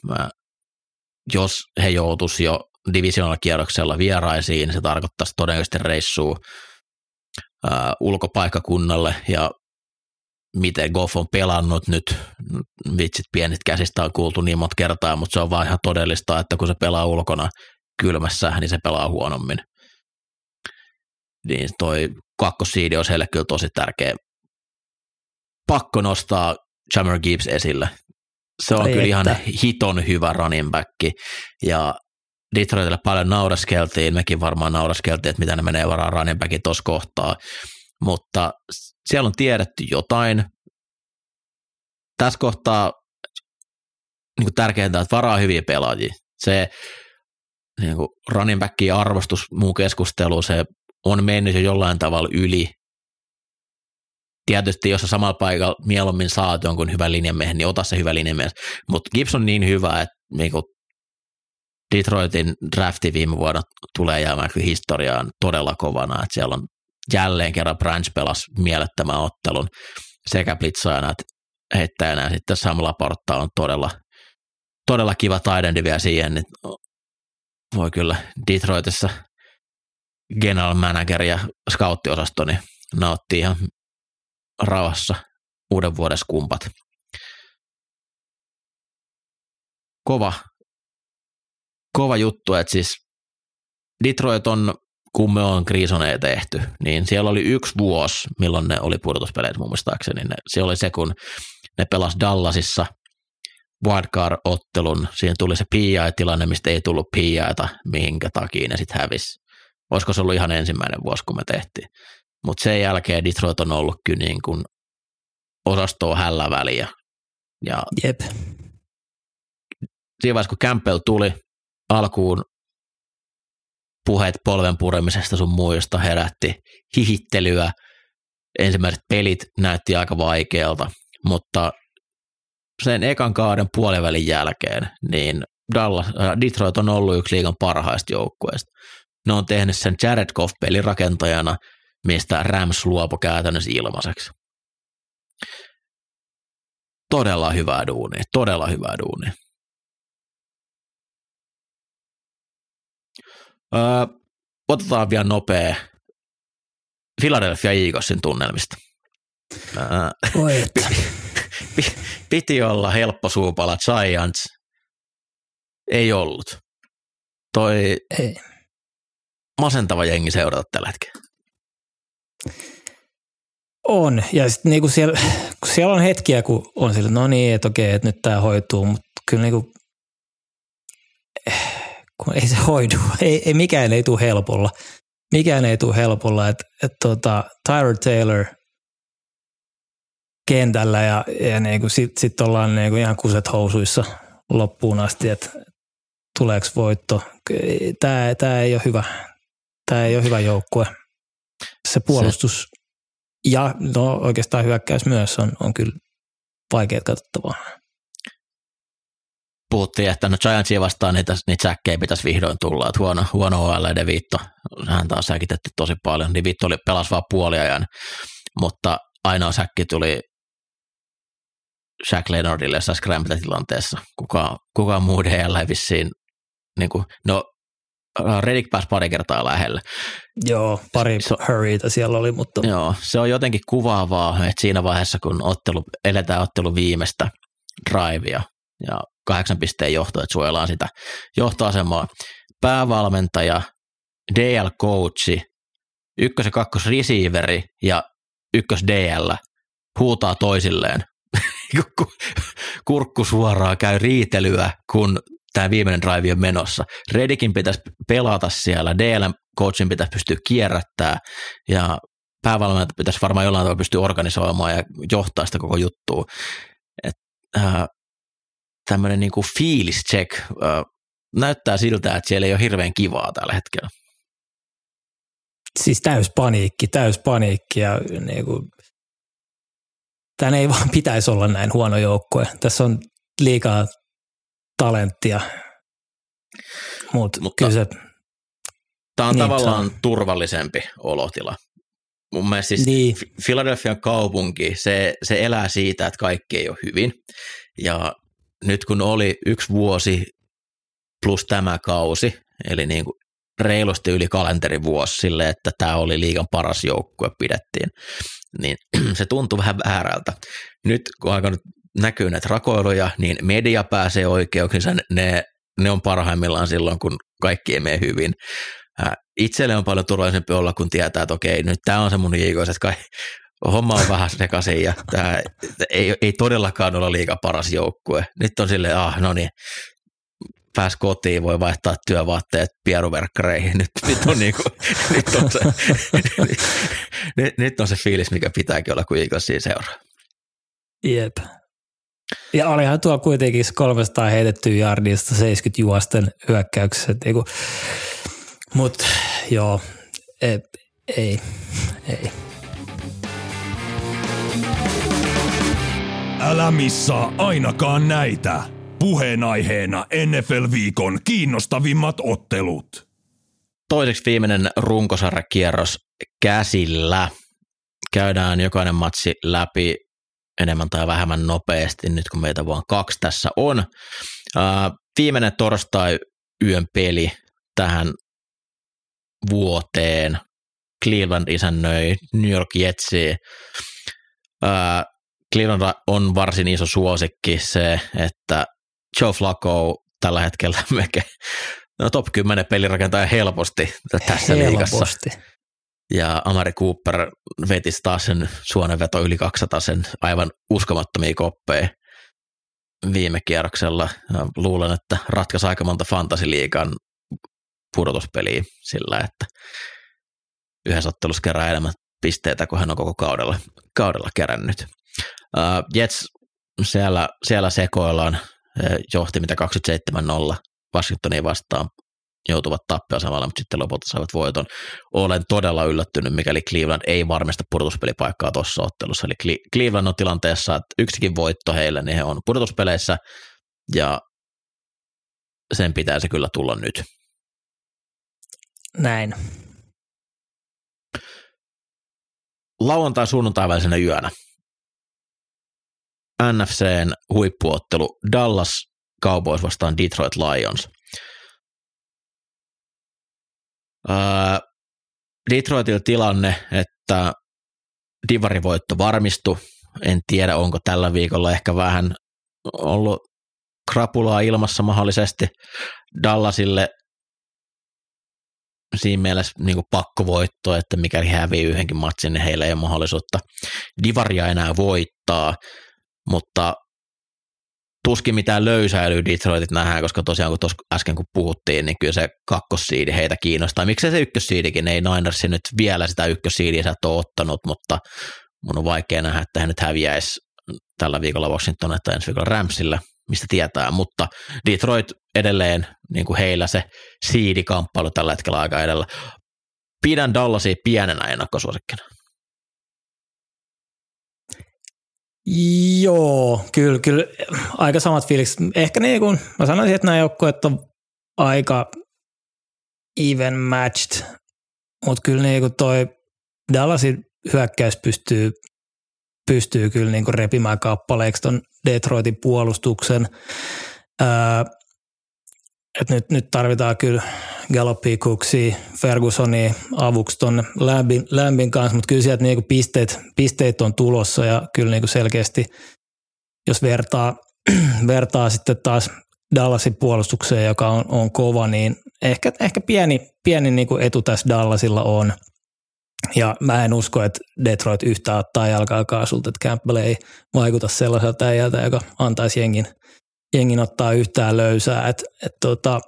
Jos he joutuisi jo divisioonalla kierroksella vieraisiin, se tarkoittaisi todennäköisesti reissua ulkopaikkakunnalle, ja miten Goff on pelannut nyt, vitsit pienit käsistä on kuultu niin monta kertaa, mutta se on vaan ihan todellista, että kun se pelaa ulkona kylmässä, niin se pelaa huonommin. Niin toi kakkossiidi olisi heille kyllä tosi tärkeä. Pakko nostaa Chamber Gibbs esille. Se on Ai kyllä että. ihan hiton hyvä running back. Ja Detroitille paljon nauraskeltiin, mekin varmaan nauraskeltiin, että mitä ne menee varaan running backin tuossa kohtaa. Mutta siellä on tiedetty jotain. Tässä kohtaa niin tärkeintä, että varaa hyviä pelaajia. Se niin kuin running backin arvostus, muu keskustelu, se on mennyt jo jollain tavalla yli. Tietysti jos sä samalla paikalla mieluummin saat jonkun hyvän linjamiehen, niin ota se hyvä linjamies. Mutta Gibbs on niin hyvä, että niin kuin Detroitin drafti viime vuonna tulee jäämään historiaan todella kovana. Että siellä on jälleen kerran Branch pelasi mielettömän ottelun sekä blitzaajana että heittäjänä. Sitten Sam Laporta on todella, todella kiva tight-endi vielä siihen, niin voi kyllä Detroitissa general manager ja scoutti-osasto, niin nauttii ihan rauhassa uuden vuodessa kumpat. Kova, kova juttu, että siis Detroit on, kun me on kriisoneja tehty, niin siellä oli yksi vuosi, milloin ne oli pudotuspelejä mun muistaakseni. Ne, se oli se, kun ne pelasi Dallasissa wildcard-ottelun, siihen tuli se P I-tilanne, mistä ei tullut P I-ta, minkä takia ne sitten hävisi. Olisiko se ollut ihan ensimmäinen vuosi, kun me tehtiin. Mutta sen jälkeen Detroit on ollut kyllä niin kuin osastoa hällä väliä. Ja Jep. Siinä vaiheessa, kun Campbell tuli alkuun, puheet polven puremisesta sun muista herätti hihittelyä. Ensimmäiset pelit näytti aika vaikealta, mutta sen ekan kauden puolivälin jälkeen, niin Dallas, Detroit on ollut yksi liigan parhaista joukkueista. Ne on tehnyt sen Jared Goff-pelin rakentajana, mistä Rams luopui käytännössä ilmaiseksi. Todella hyvää duunia, todella hyvää duunia. Öö, otetaan vielä nopea Philadelphia Eaglesin tunnelmista. Öö, piti olla helppo suupala Giants. Ei ollut. Toi ei. Masentava jengi seurata tällä hetkellä. On, ja sitten niinku siellä, siellä on hetkiä, kun on sillä, no niin, että okei, että nyt tämä hoituu, mutta kyllä niinku, kun ei se hoidu, ei, ei, mikään ei tule helpolla. Mikään ei tule helpolla, että et, tota, Tyrod Taylor kentällä ja, ja niinku, sitten sit ollaan niinku ihan kuset housuissa loppuun asti, että tuleeko voitto. Tämä, tämä ei ole hyvä, tämä ei ole hyvä joukkue. Se puolustus... Se. Ja no oikeastaan hyökkäys myös on, on kyllä vaikeat katsottavaa. Puhuttiin, että no Giantsia vastaan niitä, niitä säkkejä pitäisi vihdoin tulla. Että huono, huono O L D viitto, hän taas säkitetty tosi paljon, niin viitto oli pelas vaan puoliajan. Mutta ainoa säkki tuli Shaq Leonardille jossain scramble-tilanteessa. Kukaan kuka muu D L ei vissiin, niin kuin, no Redick pääsi pari kertaa lähelle. Joo, pari so, hurryta siellä oli, mutta... Joo, se on jotenkin kuvaavaa, että siinä vaiheessa, kun ottelu, eletään ottelu viimeistä drivea ja kahdeksan pisteen johtoa, että suojellaan sitä johtoasemaa. Päävalmentaja, D L-coachi, ykkös- ja kakkosresiiveri ja ykkös-D L huutaa toisilleen. Kurkku suoraan käy riitelyä, kun... Tämä viimeinen drive on menossa. Redikin pitäisi pelata siellä, D L-coachin pitäisi pystyä kierrättämään ja päävalmentaja pitäisi varmaan jollain tavalla pystyä organisoimaan ja johtaa sitä koko juttua. Äh, Tämmöinen niinku fiilis check äh, näyttää siltä, että siellä ei ole hirveän kivaa tällä hetkellä. Siis täys paniikki, täys paniikki ja niinku, tämän ei vaan pitäisi olla näin huono joukkue. Tässä on liikaa... talenttia, Mut mutta kyllä se... Tämä on niin, tavallaan on. Turvallisempi olotila. Mun mielestä siis niin. Philadelphian kaupunki, se, se elää siitä, että kaikki ei ole hyvin. Ja nyt kun oli yksi vuosi plus tämä kausi, eli niin kuin reilusti yli kalenterivuosi sille, että tämä oli liigan paras joukkue pidettiin, niin se tuntui vähän väärältä. Nyt kun aika nyt näkyy näitä rakoiluja, niin media pääsee oikeuksinsa, ne, ne on parhaimmillaan silloin, kun kaikki ei mene hyvin. Itselle on paljon turvallisempi olla, kun tietää, että okei, nyt tämä on se mun J K S, että homma on vähän sekaisin ja tämä ei, ei todellakaan ole liiga paras joukkue. Nyt on silleen, ah no niin, pääs kotiin, voi vaihtaa työvaatteet pieruverkkareihin, nyt, nyt, on, niin kuin, nyt, on, se, nyt, nyt on se fiilis, mikä pitääkin olla, kun J K S siinä seuraa. Jep. Ja olihan tuo kuitenkin kolmesataa heitettyä yardista seitsemänkymmentä juosten hyökkäykset. Mutta joo, ei, ei, ei. Älä missaa ainakaan näitä. Puheenaiheena N F L-viikon kiinnostavimmat ottelut. Toiseksi viimeinen runkosarjakierros käsillä. Käydään jokainen matsi läpi. Enemmän tai vähemmän nopeasti, nyt kun meitä vaan kaksi tässä on. Ää, viimeinen torstai-yön peli tähän vuoteen. Cleveland isännöi New York Jetsiä. Ää, Cleveland on varsin iso suosikki se, että Joe Flacco tällä hetkellä melkein no top kymmenen pelirakentaja helposti tässä helposti. Liigassa. Ja Amari Cooper vetisi taas sen suonenveto yli kaksisataa sen aivan uskomattomia koppeja viime kierroksella. Luulen, että ratkaisi aika monta fantasiliigan pudotuspeliä sillä, että yhdessä ottelussa kerää enemmän pisteitä, kun hän on koko kaudella, kaudella kerännyt. Jets siellä, siellä sekoillaan johti mitä kaksikymmentäseitsemän nolla Washingtonia vastaan. Joutuvat tappioon samalla, mutta sitten lopulta saivat voiton. Olen todella yllättynyt, mikäli Cleveland ei varmista pudotuspelipaikkaa tuossa ottelussa. Eli Cleveland on tilanteessa, että yksikin voitto heillä, niin he on pudotuspeleissä, ja sen pitäisi kyllä tulla nyt. Näin. Lauantai-sunnuntai välisenä yönä N F C:n huippuottelu Dallas Cowboys vastaan Detroit Lions. Detroitilla tilanne, että divarivoitto varmistui. En tiedä, onko tällä viikolla ehkä vähän ollut krapulaa ilmassa mahdollisesti. Dallasille siinä mielessä niin pakkovoitto, että mikäli hävii yhdenkin matsin, niin heillä ei ole mahdollisuutta divaria enää voittaa, mutta tuskin mitään löysäilyä Detroitit nähdään, koska tosiaan kun tuossa äsken kun puhuttiin, niin kyllä se kakkossiidi heitä kiinnostaa. Miksei se ykkössiidikin, ei Ninersin nyt vielä sitä ykkössiidiä sä ole ottanut, mutta mun on vaikea nähdä, että he nyt häviäisi tällä viikolla Washingtonin tai ensi viikolla Ramsilla, mistä tietää, mutta Detroit edelleen niin kuin heillä se siidikamppailu tällä hetkellä aika edellä. Pidän Dallasia pienenä ennakkosuosikkina. Joo, kyllä, kyllä aika samat fiilikset. Ehkä niin kuin mä sanoisin, että nämä joukkueet on aika even matched, mutta kyllä niin kuin toi Dallasin hyökkäys pystyy, pystyy kyllä niin kuin repimään kappaleeksi ton Detroitin puolustuksen. Ää, et nyt, nyt tarvitaan kyllä Gallopia, Cooksia, Fergusonia avuksi tuonne Lambin, Lambin kanssa, mutta kyllä sieltä niinku pisteet, pisteet on tulossa ja kyllä niinku selkeästi, jos vertaa, vertaa sitten taas Dallasin puolustukseen, joka on, on kova, niin ehkä, ehkä pieni, pieni niinku etu tässä Dallasilla on. Ja mä en usko, että Detroit yhtään ottaa jalkaa kaasulta, että Campbell ei vaikuta sellaiselta äijältä, joka antaisi jengin, jengin ottaa yhtään löysää. Et, et tota,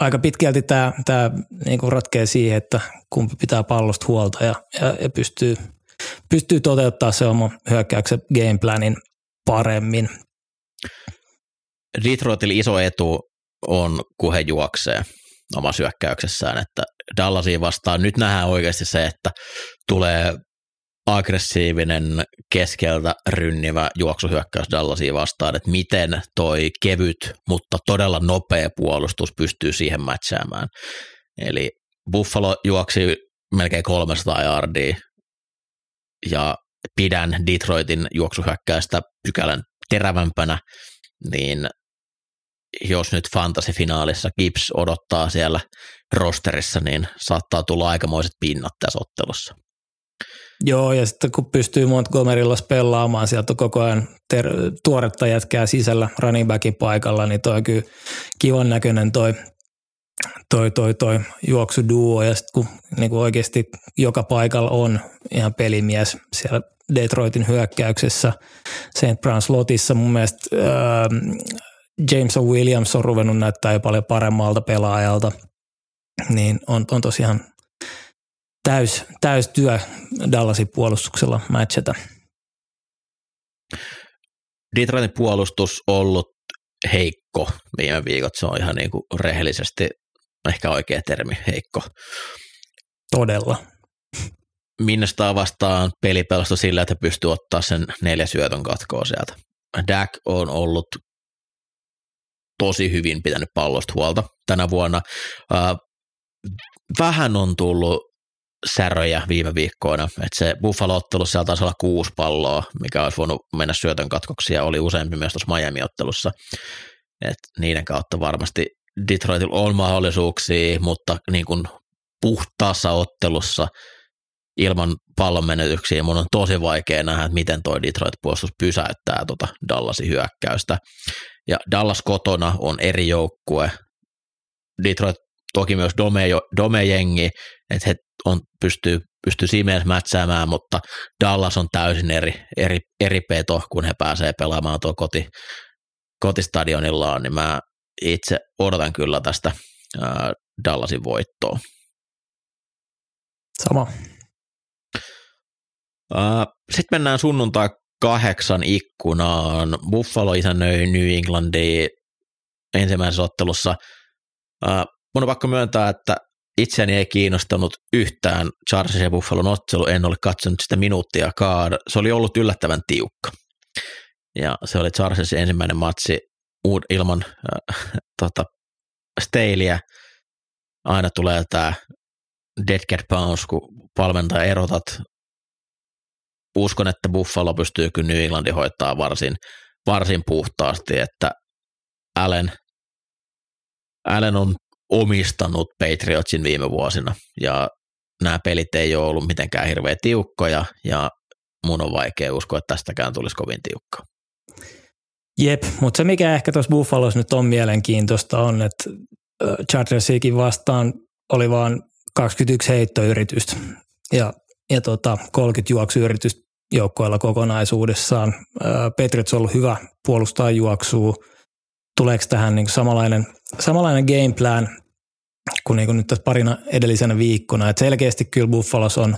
aika pitkälti tämä tää niinku ratkee siihen, että kumpi pitää pallosta huolta ja, ja, ja pystyy, pystyy toteuttamaan se oman hyökkäyksen gameplanin paremmin. Detroitille iso etu on, kun he juoksee omassa hyökkäyksessään, että Dallasia vastaan nyt nähdään oikeasti se, että tulee aggressiivinen keskeltä rynnivä juoksuhyökkäys Dallasia vastaan, että miten toi kevyt, mutta todella nopea puolustus pystyy siihen matchaamaan. Eli Buffalo juoksi melkein kolmesataa yardia ja pidän Detroitin juoksuhyökkäystä pykälän terävämpänä, niin jos nyt fantasy-finaalissa Gibbs odottaa siellä rosterissa, niin saattaa tulla aikamoiset pinnat tässä ottelussa. Joo, ja sitten kun pystyy Montgomerylla pelaamaan, sieltä on koko ajan ter- tuoretta jätkää sisällä running backin paikalla, niin toi on kyllä kivan näköinen toi, toi, toi, toi juoksuduo, ja sitten kun niin kuin oikeasti joka paikalla on ihan pelimies siellä Detroitin hyökkäyksessä, Saint Brown slotissa mun mielestä öö, Jameson Williams on ruvennut näyttää jo paljon paremmalta pelaajalta, niin on, on tosiaan täys, täys työ Dallasin puolustuksella matchata. Detroitin puolustus on ollut heikko viime viikot, se on ihan niin kuin rehellisesti ehkä oikea termi, heikko. Todella. Minnestaa vastaan pelipelasto sillä, että pystyy ottaa sen neljä syötön katkoa sieltä. Dak on ollut tosi hyvin pitänyt pallosta huolta tänä vuonna. Äh, vähän on tullut säröjä viime viikkoina, että se Buffalo-ottelussa siellä taisi olla kuusi palloa, mikä olisi voinut mennä syötön katkoksi ja oli useampi myös tuossa Miami-ottelussa. Et niiden kautta varmasti Detroitilla on mahdollisuuksia, mutta niin kuin puhtaassa ottelussa ilman pallon menetyksiä mun on tosi vaikea nähdä, että miten toi Detroit-puolustus pysäyttää tuota Dallasin hyökkäystä. Ja Dallas kotona on eri joukkue. Detroit toki myös dome, domejengi, että he on, pystyy, pystyy siinä mielessä mätsäämään, mutta Dallas on täysin eri, eri, eri peto, kun he pääsee pelaamaan tuolla koti, kotistadionillaan, niin mä itse odotan kyllä tästä ää, Dallasin voittoa. Sama. Sitten mennään sunnuntai kahdeksan ikkunaan. Buffalo isännöi New Englandia ensimmäisessä ottelussa. Mun on pakko myöntää, että itseäni ei kiinnostanut yhtään Chargers ja Buffalon ottelu. En ole katsonut sitä minuuttiakaan. Se oli ollut yllättävän tiukka. Ja se oli Chargersin ensimmäinen matsi ilman äh, tota, Staleä. Aina tulee tämä dead cat bounce, kun valmentaja erotat. Uskon, että Buffalo pystyy kyllä New Englandin hoitaa varsin, varsin puhtaasti, että Allen, Allen on omistanut Patriotsin viime vuosina, ja nämä pelit ei ole ollut mitenkään hirveän tiukkoja, ja mun on vaikea uskoa, että tästäkään tulisi kovin tiukkaa. Jep, mutta se mikä ehkä tuossa Buffalossa nyt on mielenkiintoista on, että Chargersiakin vastaan oli vaan kaksikymmentäyksi heittoyritystä ja, ja tota kolmekymmentä juoksuyritystä joukkueella kokonaisuudessaan. Patriots on ollut hyvä puolustaa juoksua. Tuleeko tähän niin samanlainen, samanlainen game plan kuin, niin kuin nyt tässä parina edellisenä viikkona? Et selkeästi kyllä Buffalossa on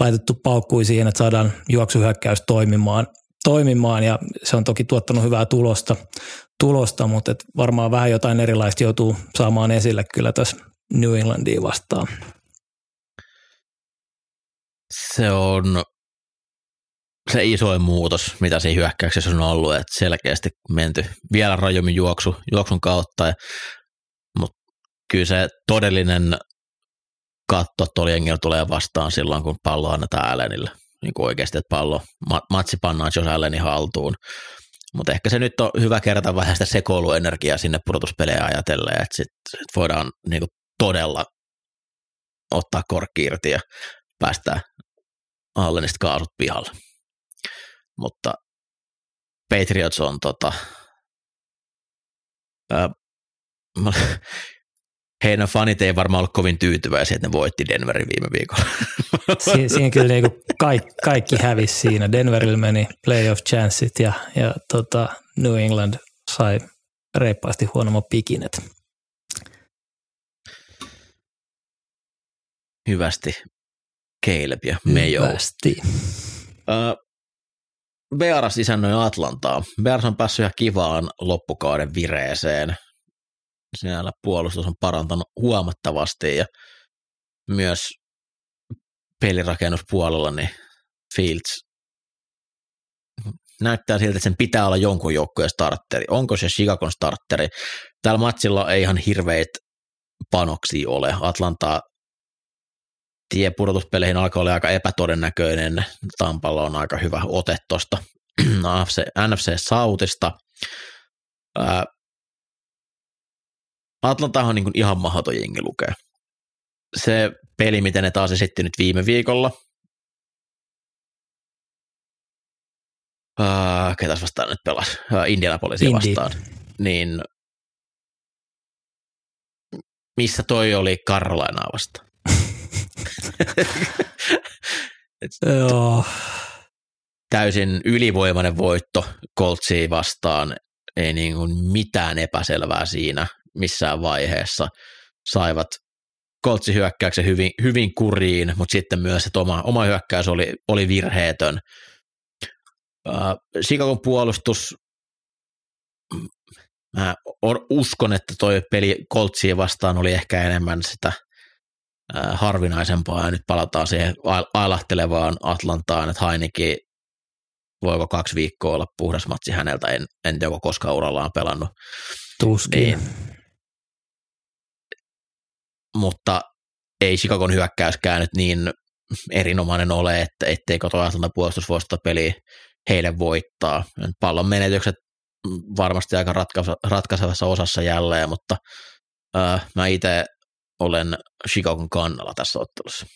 laitettu paukkuja siihen, että saadaan juoksuhyökkäys toimimaan, toimimaan ja se on toki tuottanut hyvää tulosta, tulosta mutta et varmaan vähän jotain erilaista joutuu saamaan esille kyllä tässä New Englandia vastaan. Se on se isoin muutos, mitä siinä hyökkäyksessä on ollut, että selkeästi menty vielä rajummin juoksu, juoksun kautta, mutta kyllä se todellinen katto tuolla jengillä tulee vastaan silloin, kun pallo annetaan Allenille, niin kuin oikeasti, että pallo, matsi pannaan, jos Allenin haltuun, mutta ehkä se nyt on hyvä kerta vähän sitä sekoiluenergiaa sinne pudotuspelejä ajatellen, että sitten sit voidaan niin kuin todella ottaa korkki irti ja päästää Allenista kaasut pihalle. Mutta Patriots on tota, ää, heidän fanit ei varmaan ollut kovin tyytyväisiä, että ne voitti Denverin viime viikolla. Si- siinä kyllä niinku kaikki, kaikki hävisi siinä. Denverillä meni playoff chanssit ja, ja tota New England sai reippaasti huonommat pikinet. Hyvästi Caleb ja Mayo. Hyvästi. Uh, Bears isännöi Atlantaa. Bears on päässyt ihan kivaan loppukauden vireeseen. Siellä puolustus on parantanut huomattavasti ja myös pelirakennuspuolella niin Fields näyttää siltä, että sen pitää olla jonkun joukkueen startteri. Onko se Chicagon startteri? Tällä matsilla ei ihan hirveitä panoksia ole. Atlantaa tie pudotuspeleihin alkaa olla aika epätodennäköinen. Tampalla on aika hyvä ote tuosta N F C Southista. Ää, Atlantahan on niin kuin ihan mahdoton jengi lukee. Se peli, mitä ne taas esitti nyt viime viikolla. Ää, ketäs vastaan nyt pelasi? Ää, Indianapolisia vastaan. Niin, missä toi oli Carolinaa vastaan? Täysin ylivoimainen voitto Coltsia vastaan, ei niin kuin mitään epäselvää siinä missään vaiheessa, saivat Coltsin hyökkäyksen hyvin, hyvin kuriin, mutta sitten myös, että oma, oma hyökkäys oli, oli virheetön. Chicagon puolustus, mä uskon, että toi peli Coltsia vastaan oli ehkä enemmän sitä harvinaisempaa, ja nyt palataan siihen ailahtelevaan Atlantaan, että Heineken voiko kaksi viikkoa olla puhdas matsi häneltä, en, en tiedä, koskaan urallaan pelannut. Tuskin. Niin. Mutta ei Chicagon hyökkäyskään nyt niin erinomainen ole, että etteikö tuo Atlantan puolustus voisi tuota peliä heille voittaa. Pallon menetykset varmasti aika ratkaise- ratkaisevassa osassa jälleen, mutta äh, mä itse olen Chicagon kannalla tässä ottelussa.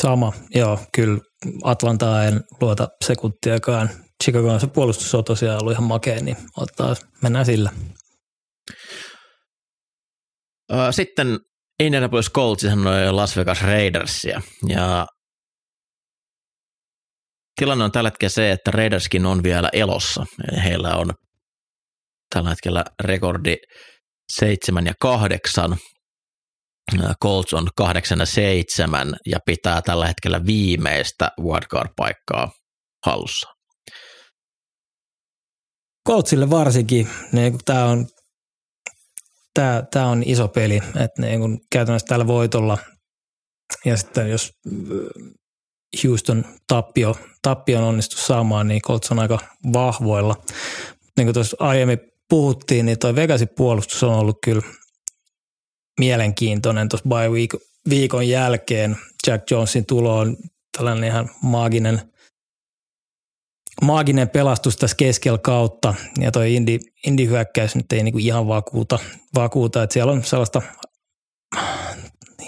Sama, joo, kyllä Atlantaa en luota sekuntiakaan. Chicagon se puolustus on tosiaan ollut ihan makea, niin ottaa, mennään sillä. Sitten Indianapolis Colts sanoi Las Vegas Raidersia, ja tilanne on tällä hetkellä se, että Raiderskin on vielä elossa. Heillä on tällä hetkellä rekordi seitsemän ja kahdeksan. Colts on kahdeksan ja seitsemän ja pitää tällä hetkellä viimeistä wildcard-paikkaa hallussa. Coltsille varsinkin, niin tämä on, tää, tää on iso peli, että niin käytännössä tällä voitolla ja sitten jos Houston tappio, tappio onnistu saamaan, niin Colts on aika vahvoilla. Niin kuin tuossa aiemmin puhuttiin, niin tuo Vegasin puolustus on ollut kyllä mielenkiintoinen tuossa bye week, viikon jälkeen. Jack Jonesin tulo on tällainen ihan maaginen, maaginen pelastus tässä keskellä kautta. Ja toi Indi, Indi hyökkäys nyt ei niinku ihan vakuuta, vakuuta. Että siellä on sellaista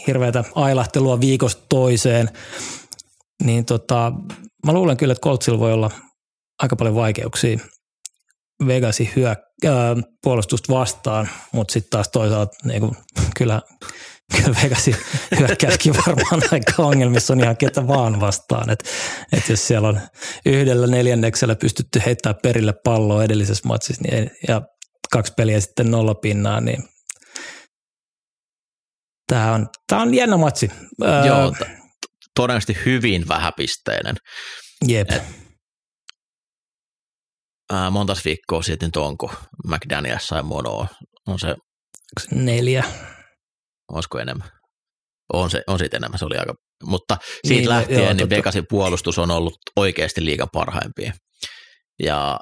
hirveätä ailahtelua viikosta toiseen, niin tota, mä luulen kyllä, että Coltsilla voi olla aika paljon vaikeuksia Vegasin hyö, äh, puolustusta vastaan, mutta sitten taas toisaalta niin kyllä, kyllä Vegasin hyökkäyskin varmaan aika ongelmissa on ihan ketä vaan vastaan. Et, et jos siellä on yhdellä neljänneksellä pystytty heittämään perille palloa edellisessä matsissa niin ei, ja kaksi peliä sitten nollapinnaa, niin tämä on, tämä on jännä matsi. Joo, t- todennäköisesti hyvin vähäpisteinen. Jep. Et, ää, montas viikkoa sitten tuon, kun McDaniel sai monoa. On se neljä. Olisiko enemmän? On, se, on siitä enemmän, se oli aika. Mutta siitä niin, lähtien joo, niin Vegasin puolustus on ollut oikeasti liigan parhaimpia. Ja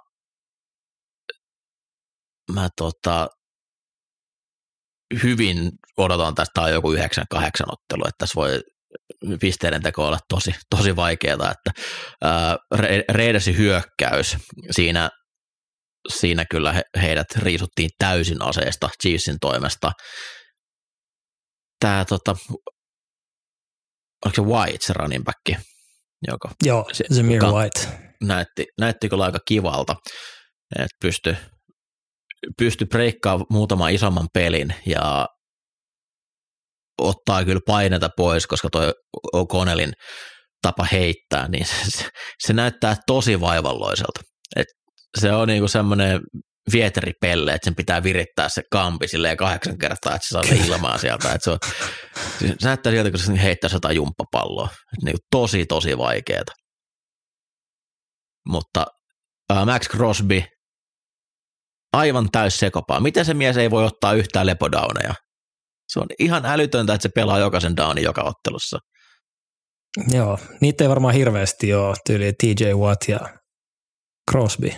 mä tota... hyvin odotan tästä, tämä on joku yhdeksän kahdeksan ottelu, että tässä voi pisteiden teko olla tosi, tosi vaikeaa, että ää, Raidersin hyökkäys, siinä, siinä kyllä he, heidät riisuttiin täysin aseesta Chiefsin toimesta. Tämä tota, oliko se White se running back? Joka, joo, se, Zamir ka- White. Näytti, näytti kyllä aika kivalta, että pystyi pysty breikkaamaan muutaman isomman pelin ja ottaa kyllä painetta pois, koska toi O'Connellin tapa heittää, niin se, se näyttää tosi vaivalloiselta. Et se on niinku semmoinen vieteripelle, että sen pitää virittää se kampi silleen kahdeksan kertaa, että se saa ilmaa sieltä. Et se, on, se näyttää sieltä, kun se heittää jotain jumppapalloa. Et niinku tosi, tosi vaikeeta. Mutta äh, Max Crosby aivan täys sekopaa. Miten se mies ei voi ottaa yhtään lepodowneja? Se on ihan älytöntä, että se pelaa jokaisen downin joka ottelussa. Joo, niitä ei varmaan hirveästi ole, tyyli T J Watt ja Crosby.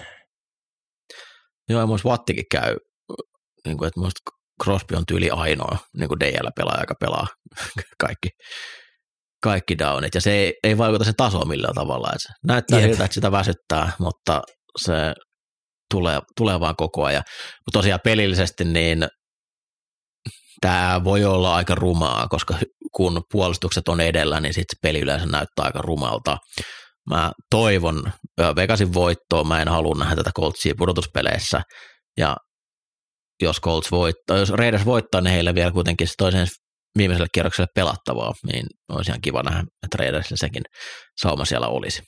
Joo, ja muista Wattikin käy, niin kuin, että muista Crosby on tyyli ainoa niin kuin D L-pelaaja, joka pelaa kaikki, kaikki downit. Ja se ei, ei vaikuta sen tasoon millään tavalla. Että se näyttää Jep. siltä, että sitä väsyttää, mutta se... Tulee, tulee vaan koko ajan. Mutta tosiaan pelillisesti niin tämä voi olla aika rumaa, koska kun puolustukset on edellä, niin sitten peli yleensä näyttää aika rumalta. Mä toivon Vegasin voittoa, mä en halua nähdä tätä Coltsia pudotuspeleissä. Ja jos Colts voittaa, jos Raiders voittaa, niin heillä vielä kuitenkin se toisen viimeiselle kierrokselle pelattavaa, niin olisi ihan kiva nähdä, että Raidersillä sekin sauma siellä olisi.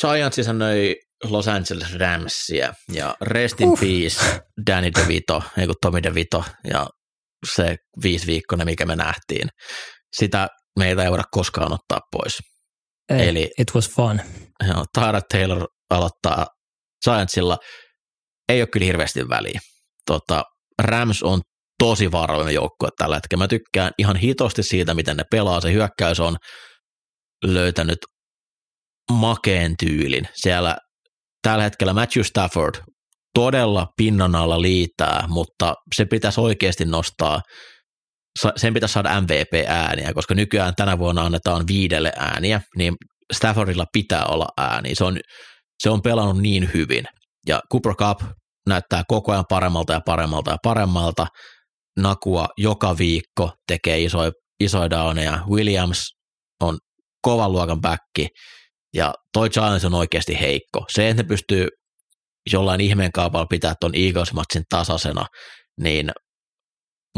Giants sanoi Los Angeles Ramsia ja rest in uh. peace Danny DeVito, niin kuin Tommy DeVito ja se viisi viikkoinen, mikä me nähtiin. Sitä meitä ei voida koskaan ottaa pois. Hey, eli it was fun. Joo, Tyrod Taylor aloittaa Giantsilla. Ei ole kyllä hirveästi väliä. Tota, Rams on tosi vaarallinen joukkue tällä hetkellä. Mä tykkään ihan hitosti siitä, miten ne pelaa. Se hyökkäys on löytänyt makeen tyylin. Siellä tällä hetkellä Matthew Stafford todella pinnan alla liitää, mutta se pitäisi oikeasti nostaa, sen pitäisi saada M V P-ääniä, koska nykyään tänä vuonna annetaan viidelle ääniä, niin Staffordilla pitää olla ääniä. Se on, se on pelannut niin hyvin. Ja Cooper Cup näyttää koko ajan paremmalta ja paremmalta ja paremmalta. Nakua joka viikko tekee isoja iso downeja. Williams on kovan luokan backki. Ja toi Giants on oikeasti heikko. Se, että ne pystyy jollain ihmeen kaupalla pitää ton Eagles-matsin tasaisena, niin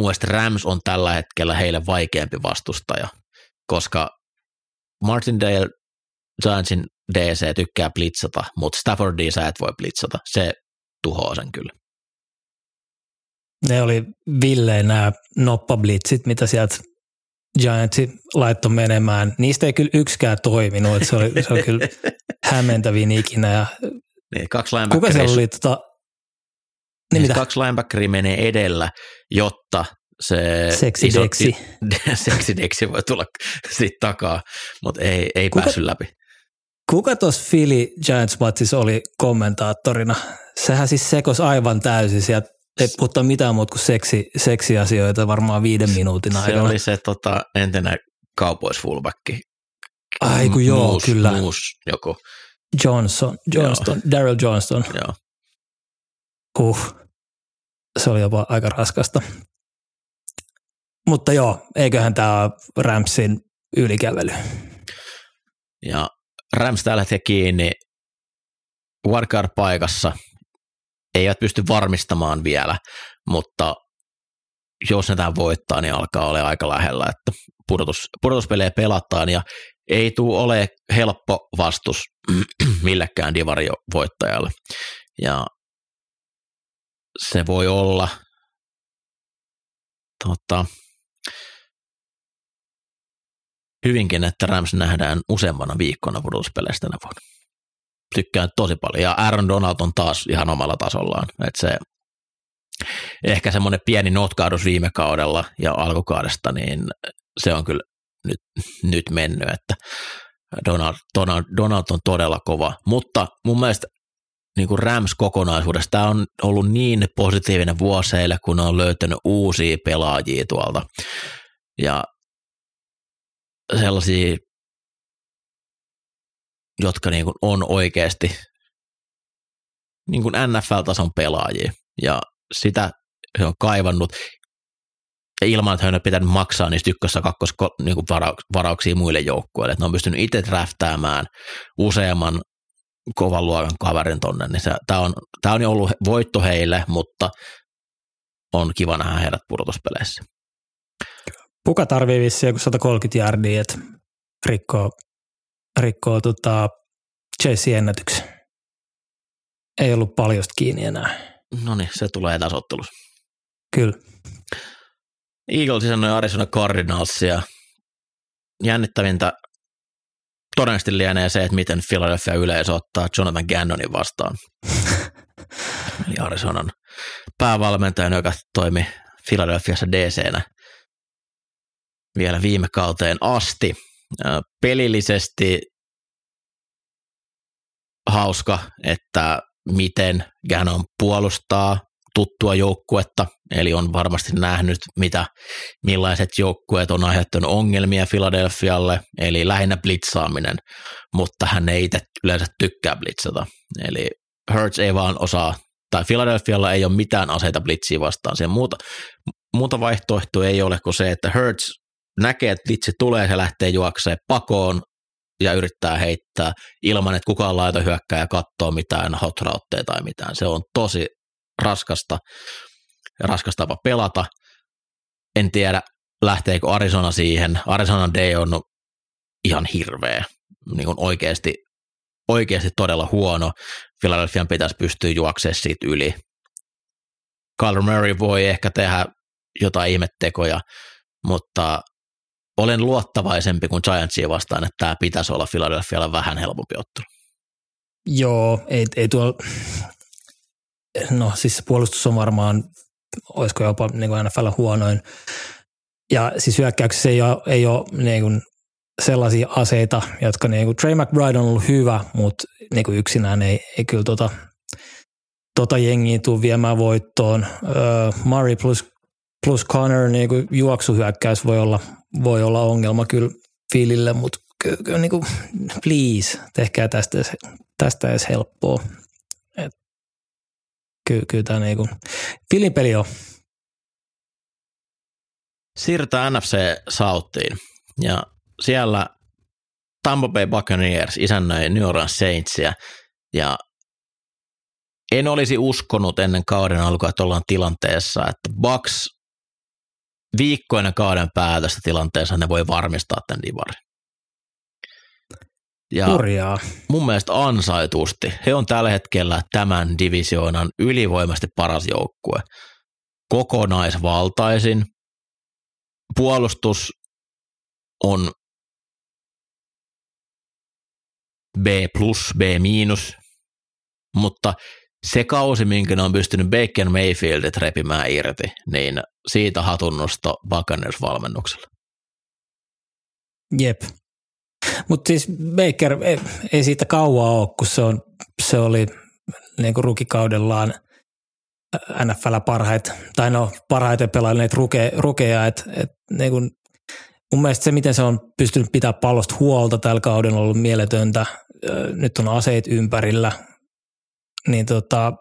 mielestäni Rams on tällä hetkellä heille vaikeampi vastustaja, koska Martindale, Giantsin D C tykkää blitzata, mutta Staffordia sä et voi blitzata. Se tuhoaa sen kyllä. Ne oli villeen nämä noppablitzit, mitä sieltä Giantsi laittoi menemään. Niistä ei kyllä yksikään toiminut. Se oli, se oli kyllä hämmentävin ikinä. Ja niin, kaksi kuka siellä oli? Tota... Niin, niin, kaksi linebackeria menee edellä, jotta se seksideksi seksideksi voi tulla siitä takaa, mutta ei, ei kuka, päässyt läpi. Kuka tuossa Philly Giants-matsissa oli kommentaattorina? Sehän siis sekos aivan täysin sieltä. Ei puhuta mitään muuta kuin seksi, seksiasioita varmaan viiden minuutin aikana. Se oli se tota, entinen Cowboys-fullback. Ai kun joo, Moose, kyllä. Moose, joku. Johnson, Johnston, Darryl Johnston. Joo. Uh, se oli jopa aika raskasta. Mutta joo, eiköhän tämä ole Ramsin ylikävely. Ja Rams täällä lähtee kiinni wildcard-paikassa. Eivät pysty varmistamaan vielä, mutta jos ne tämän voittaa, niin alkaa olla aika lähellä, että pudotus, pudotuspelejä pelataan ja ei tule ole helppo vastus millekään divariovoittajalle. Ja se voi olla tota, hyvinkin, että Rams nähdään useammana viikkona pudotuspeleistä tänä vuonna. Tykkään tosi paljon. Ja Aaron Donald on taas ihan omalla tasollaan. Että se ehkä semmoinen pieni notkahdus viime kaudella ja alkukaudesta, niin se on kyllä nyt, nyt mennyt, että Donald, Donald, Donald on todella kova. Mutta mun mielestä niin kuin Rams-kokonaisuudessa tämä on ollut niin positiivinen vuosi heille, kun on löytänyt uusia pelaajia tuolta. Ja sellaisia, jotka niin kuin on oikeasti niin kuin N F L-tason pelaajia. Ja sitä he on kaivannut ilman, että he on pitänyt maksaa niistä ykkös- ja kakkosvarauksia muille joukkueille. Ne on pystynyt itse draftaamaan useamman kovan luokan kaverin tonne. Niin tämä on, on jo ollut voitto heille, mutta on kiva nähdä heidät pudotuspeleissä. Puka tarvii vissiin joku sata kolmekymmentä jardia, että rikkoo, rikkoo tota Chasen ennätyksen. Ei ollut paljosta kiinni enää. No niin, se tulee tasottelussa. Kyllä. Eagles sanoi Arizona Cardinalsia. Jännittävintä todennäköisesti lienee se, että miten Philadelphia yleisö ottaa Jonathan Gannonin vastaan. Eli Arizonan päävalmentajan, joka toimi Philadelphiassa D C-nä vielä viime kauteen asti. Pelillisesti hauska, että miten Gannon puolustaa tuttua joukkuetta, eli on varmasti nähnyt, mitä, millaiset joukkueet on aiheuttanut ongelmia Philadelphialle, eli lähinnä blitsaaminen, mutta hän ei itse yleensä tykkää blitsata. Eli Hurts ei vaan osaa, tai Philadelphialla ei ole mitään aseita blitsiä vastaan. Siihen muuta, muuta vaihtoehtoa ei ole kuin se, että Hurts näkee, että blitsi tulee, se lähtee juokseen pakoon ja yrittää heittää ilman, että kukaan laita hyökkää ja katsoo mitään hot routeja tai mitään. Se on tosi raskasta ja raskas tapa pelata. En tiedä, lähteekö Arizona siihen. Arizona D on ihan hirveä, niin kuin oikeasti, oikeasti todella huono. Philadelphian pitäisi pystyä juoksemaan siitä yli. Kyler Murray voi ehkä tehdä jotain ihmettekoja, mutta olen luottavaisempi kuin Giantsia vastaan, että tämä pitäisi olla Philadelphialla vähän helpompi ottelu. Joo, ei, ei tuolla... No siis se puolustus on varmaan, olisiko jopa niin kuin N F L huonoin. Ja siis hyökkäyksessä ei ole, ei ole niin kuin sellaisia aseita, jotka niin kuin Trey McBride on ollut hyvä, mutta niin kuin yksinään ei, ei kyllä tota, tota jengiä tule viemään voittoon. Uh, Murray plus, plus Connor niin kuin juoksuhyökkäys voi olla, voi olla ongelma kyllä Philille, mutta kyllä, kyllä niin kuin, please, tehkää tästä, tästä edes helppoa. Kyllä, kyllä tämä niin kuin Philin peli on. Siirrytään N F C Southiin ja siellä Tampa Bay Buccaneers isännöi New Orleans Saintsia ja en olisi uskonut ennen kauden alkua, että ollaan tilanteessa, että Bucs viikkoina kauden päätöstä tilanteessa ne voi varmistaa tämän divarin. Ja Purjaa. Mun mielestä ansaitusti. He on tällä hetkellä tämän divisioonan ylivoimaisesti paras joukkue. Kokonaisvaltaisin. Puolustus on B plus, B miinus, mutta se kausi, minkä ne on pystynyt Baker Mayfieldit repimään irti, niin siitä hatunnosto Buccaneers-valmennuksella. Jep. Mutta siis Baker ei, ei siitä kauaa ole, kun se, on, se oli niin kuin rukikaudellaan N F L parhaita, tai no parhaiten pelailleet ruke, rukeja. Et, et, niin kuin, mun mielestä se, miten se on pystynyt pitää pallosta huolta tällä kauden, on ollut mieletöntä. Nyt on aseet ympärillä. Niin tota,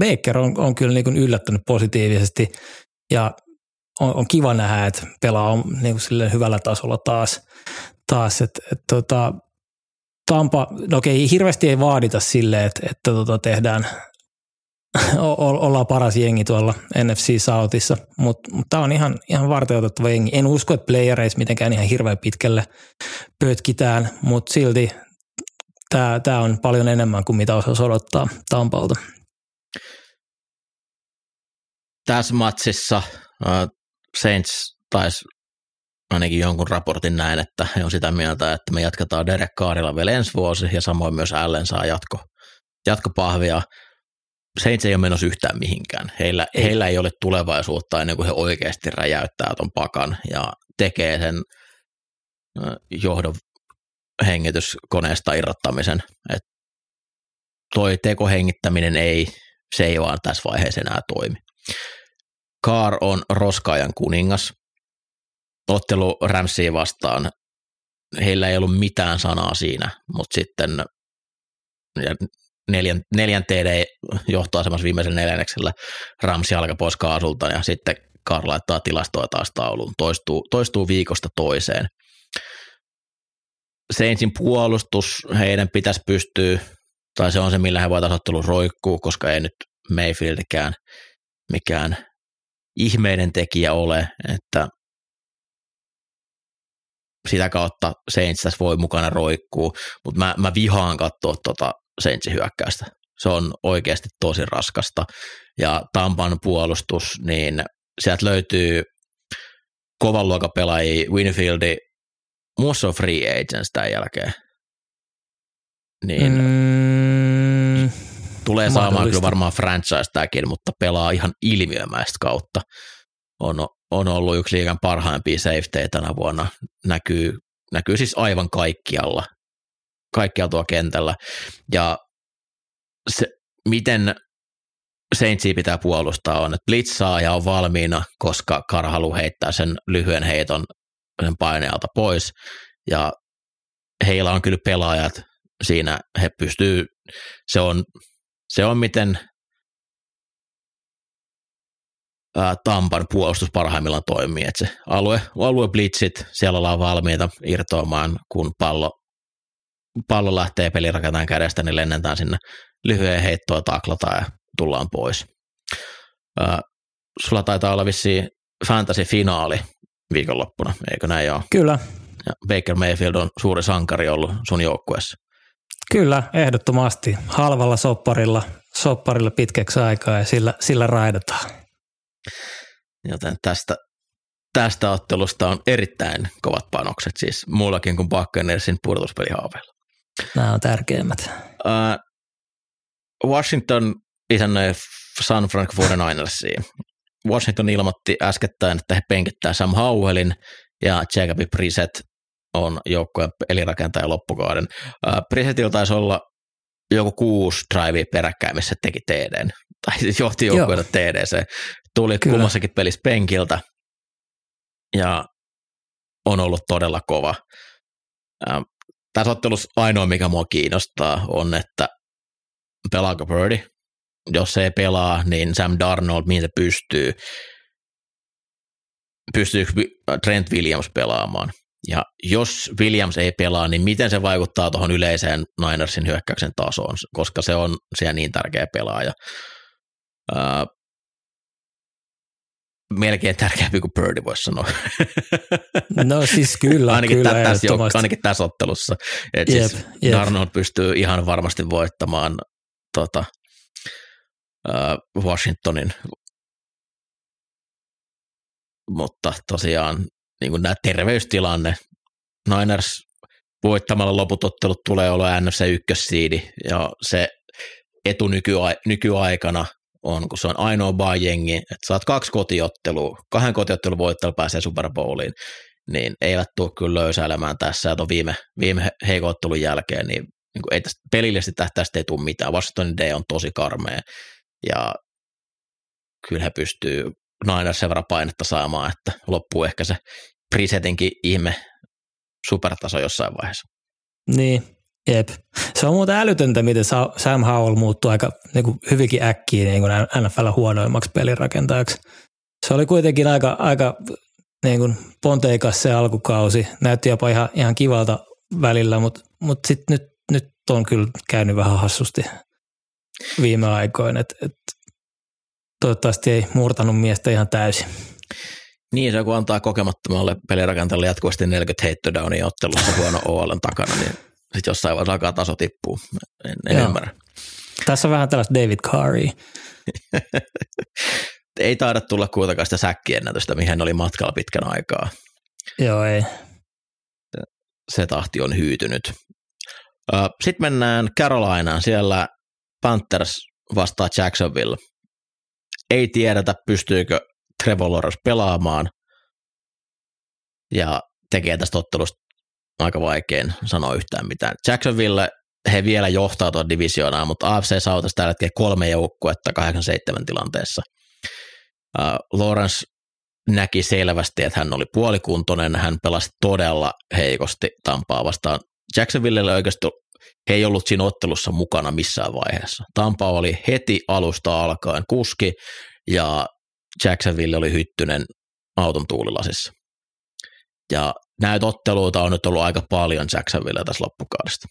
Baker on, on kyllä niin kuin yllättänyt positiivisesti ja on, on kiva nähdä, että pelaa on niin kuin silleen hyvällä tasolla taas. taas että, että, tota, Tampa, no okei, hirveästi ei vaadita silleen, että, että tota, tehdään, o- ollaan paras jengi tuolla N F C Southissa, mutta mut tämä on ihan, ihan varteenotettava jengi. En usko, että playereissa mitenkään ihan hirveän pitkälle pötkitään, mutta silti tämä on paljon enemmän kuin mitä osaa odottaa Tampalta. Tässä matsissa äh, Saints taisi ainakin jonkun raportin näin, että he on sitä mieltä, että me jatketaan Derek Carrilla vielä ensi vuosi ja samoin myös Allen saa jatko, jatkopahvia. Saints ei ole menossa yhtään mihinkään. Heillä ei, heillä ei ole tulevaisuutta ennen kuin he oikeasti räjäyttää ton pakan ja tekee sen äh, johdon hengityskoneesta irrottamisen. Et toi tekohengittäminen ei, se ei vaan tässä vaiheessa enää toimi. Carr on roskaajan kuningas. Ottelu Ramsia vastaan, heillä ei ollut mitään sanaa siinä, mutta sitten neljän, neljän T D johtoasemassa viimeisen neljänneksellä Ramsi alkaa pois kaasulta ja sitten Carr laittaa tilastoa taas tauluun. Toistuu, toistuu viikosta toiseen. Saintsin puolustus, heidän pitäisi pystyä, tai se on se, millä he voitaisiin ottelun roikkuu, koska ei nyt Mayfieldikään mikään ihmeinen tekijä ole, että sitä kautta Saints tässä voi mukana roikkuu, mutta mä, mä vihaan katsoa tuota Saintsin hyökkäystä. Se on oikeasti tosi raskasta. Ja Tampan puolustus, niin sieltä löytyy kovan luokan pelaajia, Winfieldi, muussa on free agents tämän jälkeen. Niin mm, tulee saamaan kyllä varmaan franchise-täkin, mutta pelaa ihan ilmiömäistä kautta. On, on ollut yksi liigan parhaimpia safetyjä tänä vuonna. Näkyy, näkyy siis aivan kaikkialla. Kaikkialla tuo kentällä. Ja se, miten Saintsia pitää puolustaa on, että blitzaa ja on valmiina, koska Carr haluaa heittää sen lyhyen heiton sen painealta pois, ja heillä on kyllä pelaajat siinä, he pystyy, se on, se on miten ää, Tampan puolustus parhaimmillaan toimii, että se alue, alue blitzit, siellä ollaan valmiita irtoamaan, kun pallo, pallo lähtee pelirakentaan kädestä, niin lennetään sinne lyhyen heittoa, taklataan ja tullaan pois. Ää, sulla taitaa olla vissiin fantasy-finaali viikonloppuna, eikö näin ole? Kyllä. Ja Baker Mayfield on suuri sankari ollut sun joukkueessa. Kyllä, ehdottomasti. Halvalla sopparilla, sopparilla pitkäksi aikaa ja sillä, sillä raidataan. Joten tästä, tästä ottelusta on erittäin kovat panokset, siis muullakin kuin Buccaneersin pudotuspelihaaveilla. Nämä on tärkeimmät. Äh, Washington isännöi San Francisco forty-ninersiin. Washington ilmoitti äskettäin, että he penkittää Sam Howellin ja Jacoby Brissett on joukkojen pelirakentaja loppukauden. Brissettillä taisi olla joku kuusi drivea peräkkäin, missä teki T D:n, tai johti joukkoja T D:seen. Tuli kyllä kummassakin pelissä penkiltä ja on ollut todella kova. Tässä ottelussa ainoa, mikä mua kiinnostaa, on, että pelaako Birdi. Jos se ei pelaa, niin Sam Darnold, mihin se pystyy, pystyy Trent Williams pelaamaan. Ja jos Williams ei pelaa, niin miten se vaikuttaa tuohon yleiseen Ninersin hyökkäyksen tasoon, koska se on siellä niin tärkeä pelaaja. Äh, melkein tärkeämpi kuin Birdi, voisi sanoa. No siis kyllä, ainakin, kyllä tä, tässä, ainakin tässä ottelussa. Et jep, siis jep. Darnold pystyy ihan varmasti voittamaan tota, Washingtonin, mutta tosiaan niin nämä terveystilanne, Niners voittamalla loput ottelut tulee olla N F C ykkös-siidi ja se etu nykya- nykyaikana on, kun se on ainoa baa-jengi, että saat kaksi kotiottelua, kahden kotiottelun voittajalla pääsee Super Bowliin, niin eivät tule kyllä löysäilemään tässä, ja tuon viime, viime heikon ottelun jälkeen, niin, niin ei tästä, pelillisesti tästä ei tule mitään, Washingtonin D on tosi karmea. Ja kyllä he pystyy Niners sen verran painetta saamaan, että loppuu ehkä se Brissettinkin ihme supertaso jossain vaiheessa. Niin, jep. Se on muuten älytöntä, miten Sam Howell muuttuu aika niin kuin hyvinkin äkkiä niin kuin N F L huonoimmaksi pelin rakentajaksi. se oli kuitenkin aika, aika niin kuin ponteikas se alkukausi. Näytti jopa ihan, ihan kivalta välillä, mutta, mutta sit nyt, nyt on kyllä käynyt vähän hassusti viime aikoina. Et, et toivottavasti ei murtanut miestä ihan täysin. Niin, se kun antaa kokemattomalle pelirakentajalle jatkuvasti neljäkymmentä heittodownia ottelussa huono O L:n takana, niin sitten jossain vaiheessa alkaa taso tippuu. En, en ymmärrä. Tässä on vähän tällaista David Carey. Ei taida tulla kuitenkaan sitä säkkiennätystä, mihin oli matkalla pitkän aikaa. Joo, ei. Se tahti on hyytynyt. Sitten mennään Carolinaan. Siellä Panthers vastaa Jacksonville. Ei tiedetä, pystyykö Trevor Lawrence pelaamaan. Ja tekee tästä ottelusta aika vaikein sanoa yhtään mitään. Jacksonville, he vielä johtaa tuon divisioonaan, mutta A F C Southissa tällä hetkellä kolme joukkuetta kahdeksan seitsemän tilanteessa. Uh, Lawrence näki selvästi, että hän oli puolikuntoinen, hän pelasi todella heikosti Tampaa vastaan. Jacksonvillelle oikeasti he ei ollut siinä ottelussa mukana missään vaiheessa. Tampa oli heti alusta alkaen kuski ja Jacksonville oli hyttynen auton tuulilasissa. Ja näitä otteluita on nyt ollut aika paljon Jacksonville tässä loppukaudesta.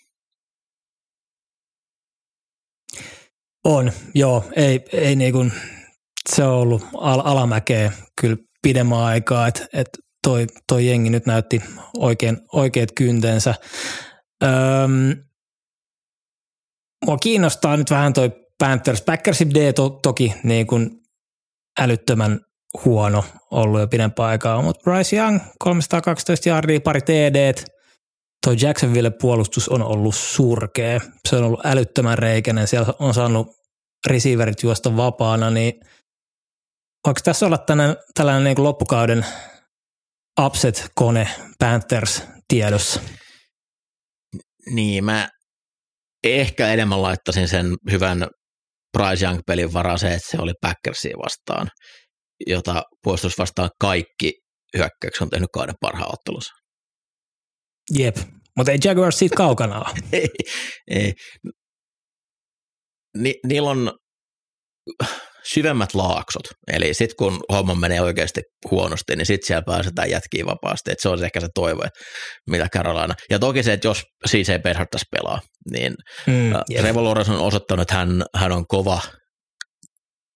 On, joo, ei, ei niin kuin... Se on ollut al- alamäkeä kyllä pidemmän aikaa, että et toi, toi jengi nyt näytti oikein, oikeat kyntensä. Öm, mua kiinnostaa nyt vähän toi Panthers. Packership D to- toki niin kuin älyttömän huono ollut jo pidempään aikaa, mutta Bryce Young, kolmesataakaksitoista yardia, pari T D:t. Toi Jacksonville-puolustus on ollut surkea. Se on ollut älyttömän reikäinen. Siellä on saanut receiverit juosta vapaana, niin voiko tässä olla tänään, tällainen niin kuin loppukauden upset-kone Panthers tiedossa? Niin, mä ehkä enemmän laittaisin sen hyvän Bryce Young-pelin varaan se, että se oli Packersia vastaan, jota puolustus vastaan kaikki hyökkäykset on tehnyt kauden parhaan ottelussa. Jep, mutta ei Jaguars siitä kaukana. ei, ei. Ni, niillä on... syvemmät laaksot. Eli sitten kun homma menee oikeasti huonosti, niin sitten siellä pääsetään jätkiin vapaasti. Et se on ehkä se toive, mitä Carolina. Ja toki se, että jos C C Perhottaisi pelaa, niin mm, Trevor Lawrence on osoittanut, että hän, hän on kova,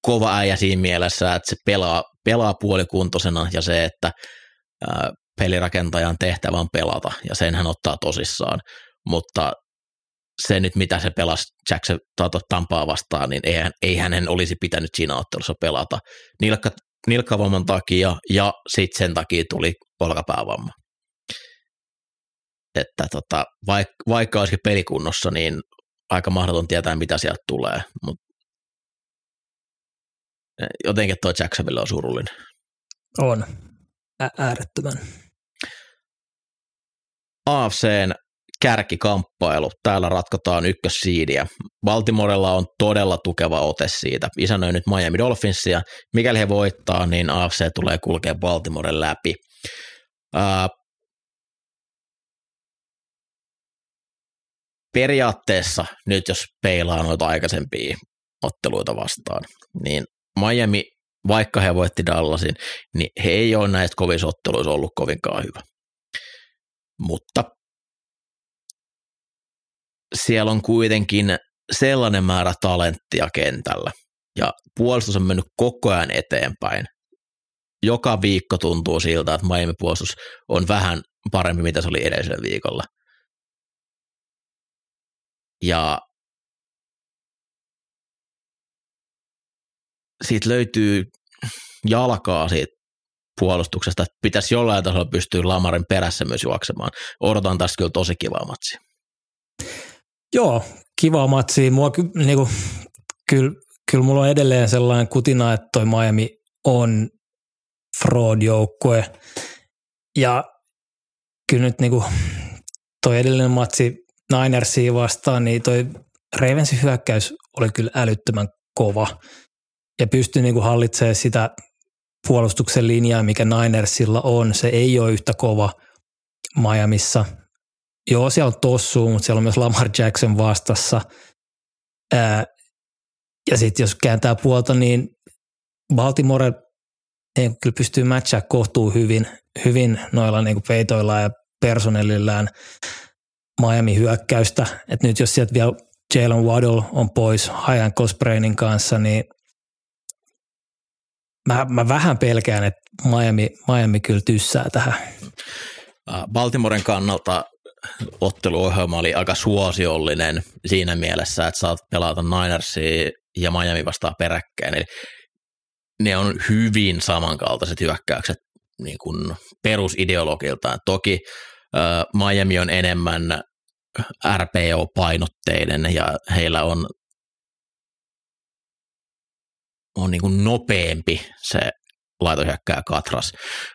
kova äijä siinä mielessä, että se pelaa, pelaa puolikuntoisena ja se, että ä, pelirakentajan tehtävä on pelata ja sen hän ottaa tosissaan. Mutta se nyt, mitä se pelasi Jackson Tampaa vastaan, niin eihän, eihän hän olisi pitänyt siinä ottelussa pelata Nilkka, nilkkavamman takia ja sitten sen takia tuli olkapäävamma. Että tota, vaikka, vaikka olisikin pelikunnossa, niin aika mahdoton tietää, mitä sieltä tulee. Mut jotenkin tuo Jacksonville on surullinen. On. Ä- äärettömän. A F C:n kärkikamppailu. Täällä ratkotaan ykkössiidiä. Baltimorella on todella tukeva ote siitä. Isännöi nyt Miami Dolphinsia. Mikäli he voittaa, niin A F C tulee kulkea Baltimoren läpi. Ää, periaatteessa nyt jos peilaa noita aikaisempia otteluita vastaan, niin Miami, vaikka he voitti Dallasin, niin he ei ole näistä kovissa otteluissa ollut kovinkaan hyvä. Mutta siellä on kuitenkin sellainen määrä talenttia kentällä ja puolustus on mennyt koko ajan eteenpäin. Joka viikko tuntuu siltä, että Miami puolustus on vähän parempi, mitä se oli edellisellä viikolla. Ja siitä löytyy jalkaa siitä puolustuksesta, että pitäisi jollain tasolla pystyä Lamarin perässä myös juoksemaan. Odotan tästä kyllä tosi kivaa matsia. Joo, kiva matsi. Mua ky, niinku, kyllä, kyllä mulla on edelleen sellainen kutina, että toi Miami on fraud-joukkue. Ja kyllä nyt niinku, toi edellinen matsi Ninersia vastaan, niin toi Ravensin hyökkäys oli kyllä älyttömän kova. Ja pystyi niinku hallitsemaan sitä puolustuksen linjaa, mikä Ninersilla on. Se ei ole yhtä kova Miamissa. Joo, siellä on tossuu, mutta siellä on myös Lamar Jackson vastassa. Ää, ja sitten jos kääntää puolta, niin Baltimore niin kyllä pystyy matchaa kohtuu hyvin, hyvin noilla niin kuin peitoillaan ja personellillään Miami hyökkäystä. Että nyt jos sieltä vielä Jalen Waddle on pois Hajan Cosbrainin kanssa, niin mä, mä vähän pelkään, että Miami, Miami kyllä tyssää tähän. Baltimoren kannalta otteluohjelma oli aika suosiollinen siinä mielessä, että saat pelata Ninersia ja Miami vastaa peräkkäin. Eli ne on hyvin samankaltaiset hyökkäykset niin kuin perusideologiltaan. Toki äh, Miami on enemmän R P O-painotteinen ja heillä on, on niin kuin nopeampi se laitohyökkääjä katras,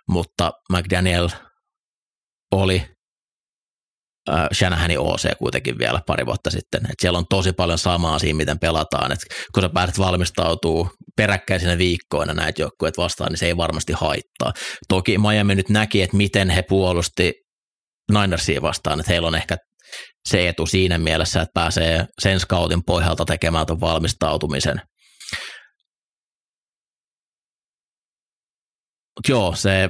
mutta McDaniel oli äh, Shanahanin O C kuitenkin vielä pari vuotta sitten. Et siellä on tosi paljon samaa siinä, miten pelataan. Et kun sä pääset valmistautumaan peräkkäisinä viikkoina näitä joukkueet vastaan, niin se ei varmasti haittaa. Toki Miami nyt näki, että miten he puolusti Ninersia vastaan, että heillä on ehkä se etu siinä mielessä, että pääsee sen scoutin pohjalta tekemään tuon valmistautumisen. Mut joo, se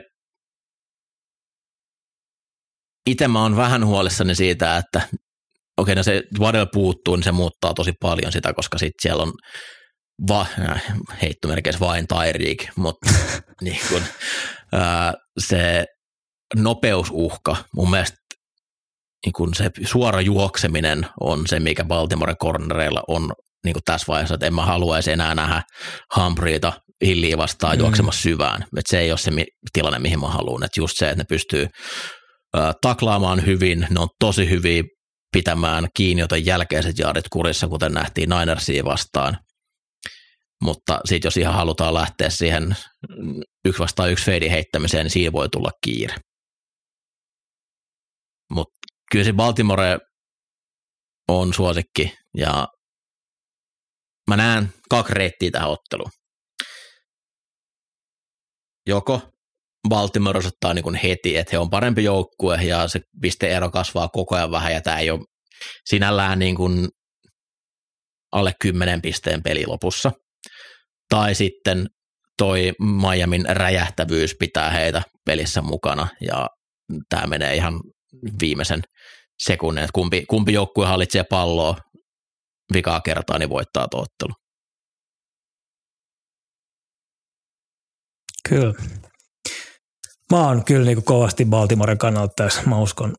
itse mä oon vähän huolissani siitä, että okei, no se Waddle puuttuu, niin se muuttaa tosi paljon sitä, koska sitten siellä on va- heittomerkeissä vain Tyreek, mutta niin kun, ää, se nopeusuhka, mun mielestä niin kun se suora juokseminen on se, mikä Baltimoren cornereilla on niin kun tässä vaiheessa, että en mä haluaisi enää nähdä Humphreita Hilliä vastaan mm. juoksemassa syvään. Et se ei ole se mi- tilanne, mihin mä haluan, että just se, että ne pystyy taklaamaan hyvin, ne on tosi hyviä pitämään kiinni, joten jälkeiset jaarit kurissa, kuten nähtiin Ninersia vastaan. Mutta sitten jos ihan halutaan lähteä siihen yksi vastaan yksi feidin heittämiseen, niin siinä voi tulla kiire. Mutta kyllä se Baltimore on suosikki, ja mä näen kaksi reittiä tähän otteluun. Joko Baltimore osoittaa niin kuin heti, että he on parempi joukkue ja se pisteero kasvaa koko ajan vähän ja tämä ei ole sinällään niin kuin alle kymmenen pisteen peli lopussa. Tai sitten toi Miamin räjähtävyys pitää heitä pelissä mukana ja tämä menee ihan viimeisen sekunnin, että kumpi, kumpi joukkue hallitsee palloa vikaa kertaa, niin voittaa tuo ottelu. Kyllä. Mä oon kyllä niin kuin kovasti Baltimoren kannalta tässä. Mä uskon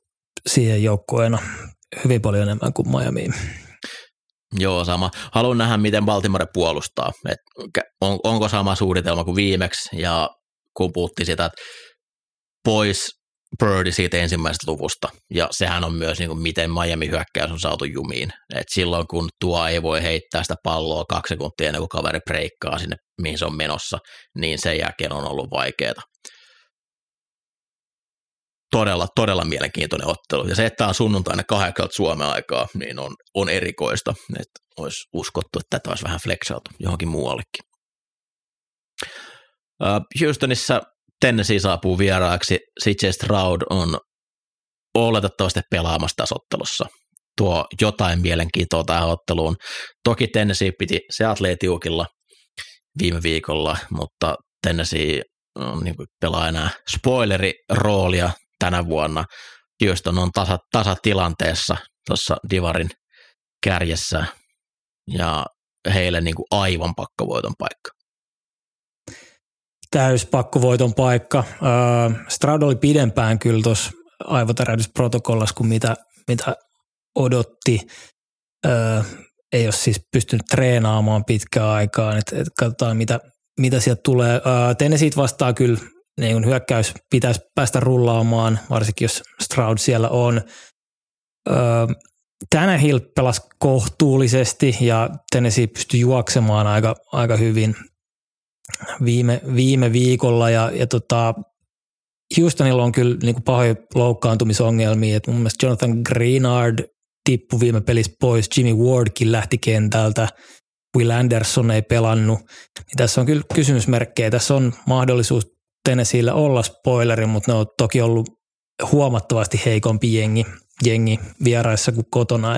siihen joukkueena hyvin paljon enemmän kuin Miamiin. Joo, sama. Haluan nähdä, miten Baltimore puolustaa. Et on, onko sama suunnitelma kuin viimeksi, ja kun puhuttiin sitä, että pois Birdi siitä ensimmäisestä luvusta, ja sehän on myös niin kuin miten Miami hyökkäys on saatu jumiin. Et silloin, kun tuo ei voi heittää sitä palloa kaksi sekuntia ennen kuin kaveri breikkaa sinne, mihin se on menossa, niin sen jälkeen on ollut vaikeaa. Todella, todella mielenkiintoinen ottelu. Ja se, että tämä on sunnuntaina kahdeksalta Suomen aikaa, niin on, on erikoista. Että olisi uskottu, että tätä olisi vähän flexautu johonkin muuallekin. Houstonissa Tennessee saapuu vieraaksi. C J Stroud on oletettavasti pelaamassa tässä ottelussa. Tuo jotain mielenkiintoa tähän otteluun. Toki Tennessee piti Seattlea tiukilla viime viikolla, mutta Tennessee on, niin kuin pelaa enää spoileriroolia tänä vuonna. Houston on tasa, tasatilanteessa tuossa divarin kärjessä ja heille niin kuin aivan pakkovoiton paikka. Täys pakkovoiton paikka. Äh, Stroud oli pidempään kyllä tuossa aivotärähdysprotokollassa kuin mitä, mitä odotti. Äh, ei ole siis pystynyt treenaamaan pitkään aikaan. Et, et katsotaan mitä, mitä sieltä tulee. Äh, Tennessee vastaa kyllä. Niin hyökkäys pitäisi päästä rullaamaan, varsinkin jos Stroud siellä on. Öö, Tannehill pelasi kohtuullisesti ja Tennessee pystyi juoksemaan aika, aika hyvin viime, viime viikolla. Ja, ja tota, Houstonilla on kyllä niin kuin pahoja loukkaantumisongelmia. Et mun mielestä Jonathan Greenard tippui viime pelissä pois, Jimmy Wardkin lähti kentältä. Will Anderson ei pelannut. Ja tässä on kyllä kysymysmerkkejä. Tässä on mahdollisuus Tennesseellä olla spoileri, mutta ne on toki ollut huomattavasti heikompi jengi, jengi vieraissa kuin kotona.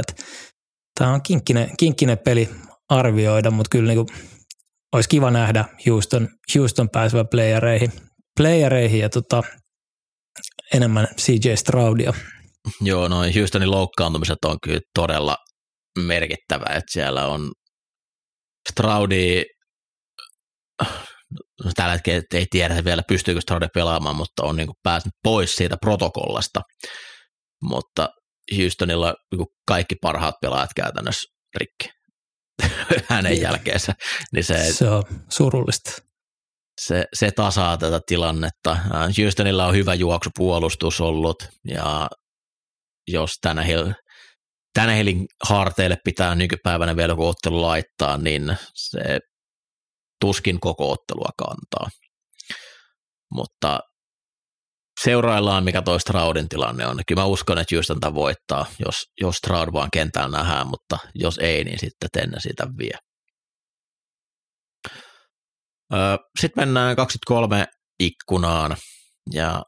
Tämä on kinkkinen, kinkkinen peli arvioida, mutta kyllä niinku olisi kiva nähdä Houston, Houston pääsevän playereihin, playereihin ja tota, enemmän C J Stroudia. Joo, noin Houstonin loukkaantumiset on kyllä todella merkittävä, että siellä on Stroudi, tällä hetkellä ei tiedä vielä pystyykö Stroudi pelaamaan, mutta on niin kuin päässyt pois siitä protokollasta, mutta Houstonilla kaikki parhaat pelaajat käytännössä rikki hänen jälkeensä. Niin se, se on surullista. Se, se tasaa tätä tilannetta. Houstonilla on hyvä juoksupuolustus ollut ja jos Tannehillin Tannehillin harteille pitää nykypäivänä vielä joku ottelu laittaa, niin se tuskin koko ottelua kantaa. Mutta seuraillaan, mikä toi Stroudin tilanne on. Kyllä mä uskon, että Houston tämän voittaa, jos, jos Stroud vaan kentällä nähdään, mutta jos ei, niin sitten Tenne siitä vie. Sitten mennään kaksikymmentäkolme ikkunaan ja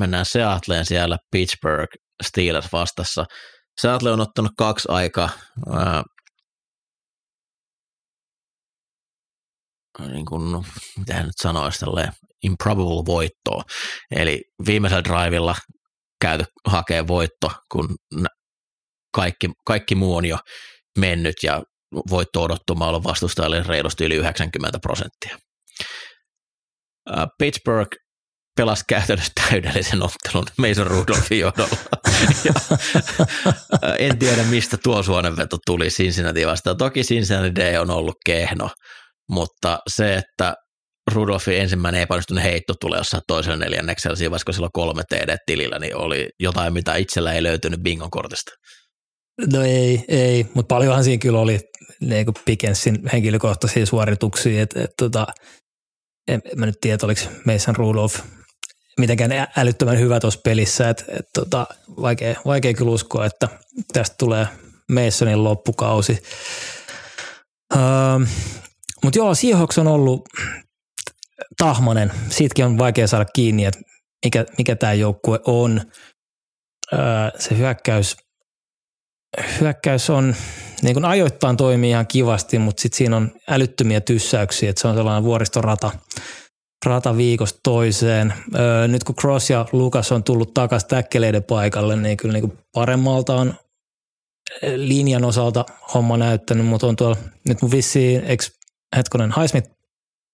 mennään Seattleen siellä Pittsburgh Steelers vastassa. Seattle on ottanut kaksi aika ää, niin kuin, mitä hän nyt sanoisi, tälleen improbable voittoa. Eli viimeisellä drivilla käyty hakee voitto, kun kaikki, kaikki muu on jo mennyt ja voitto-odottuma on vastustajalle reilusti yli yhdeksänkymmentä prosenttia. Ää, Pittsburgh pelasi käytännössä täydellisen ottelun Mason Rudolphin johdolla. En tiedä, mistä tuo suonenveto tuli Cincinnati vastaan. Toki Cincinnati D on ollut kehno, mutta se, että Rudolphin ensimmäinen epäonnistunut heitto tulee jossain toisella neljänneksellä, siinä vaiheessa, kun sillä on kolme T D tilillä, niin oli jotain, mitä itsellä ei löytynyt bingon kortista. No ei, ei, mutta paljonhan siinä kyllä oli niin kuin Pickensin henkilökohtaisia suorituksia, että et, tota, en mä nyt tiedä, oliko Mason Rudolph mitenkään älyttömän hyvä tuossa pelissä, että et tota, vaikea, vaikea kyllä uskoa, että tästä tulee Masonin loppukausi. Ähm, Mutta joo, Seahawks on ollut tahmanen. Siitäkin on vaikea saada kiinni, että mikä, mikä tämä joukkue on. Äh, se hyökkäys, hyökkäys on, niin kuin ajoittain toimii ihan kivasti, mutta sitten siinä on älyttömiä tyssäyksiä, että se on sellainen vuoristorata. Rata viikosta toiseen. Öö, nyt kun Cross ja Lucas on tullut takaisin täkkeleiden paikalle, niin kyllä niin paremmalta on linjan osalta homma näyttänyt, mutta on tuolla nyt mun vissiin, eikö hetkonen Highsmith,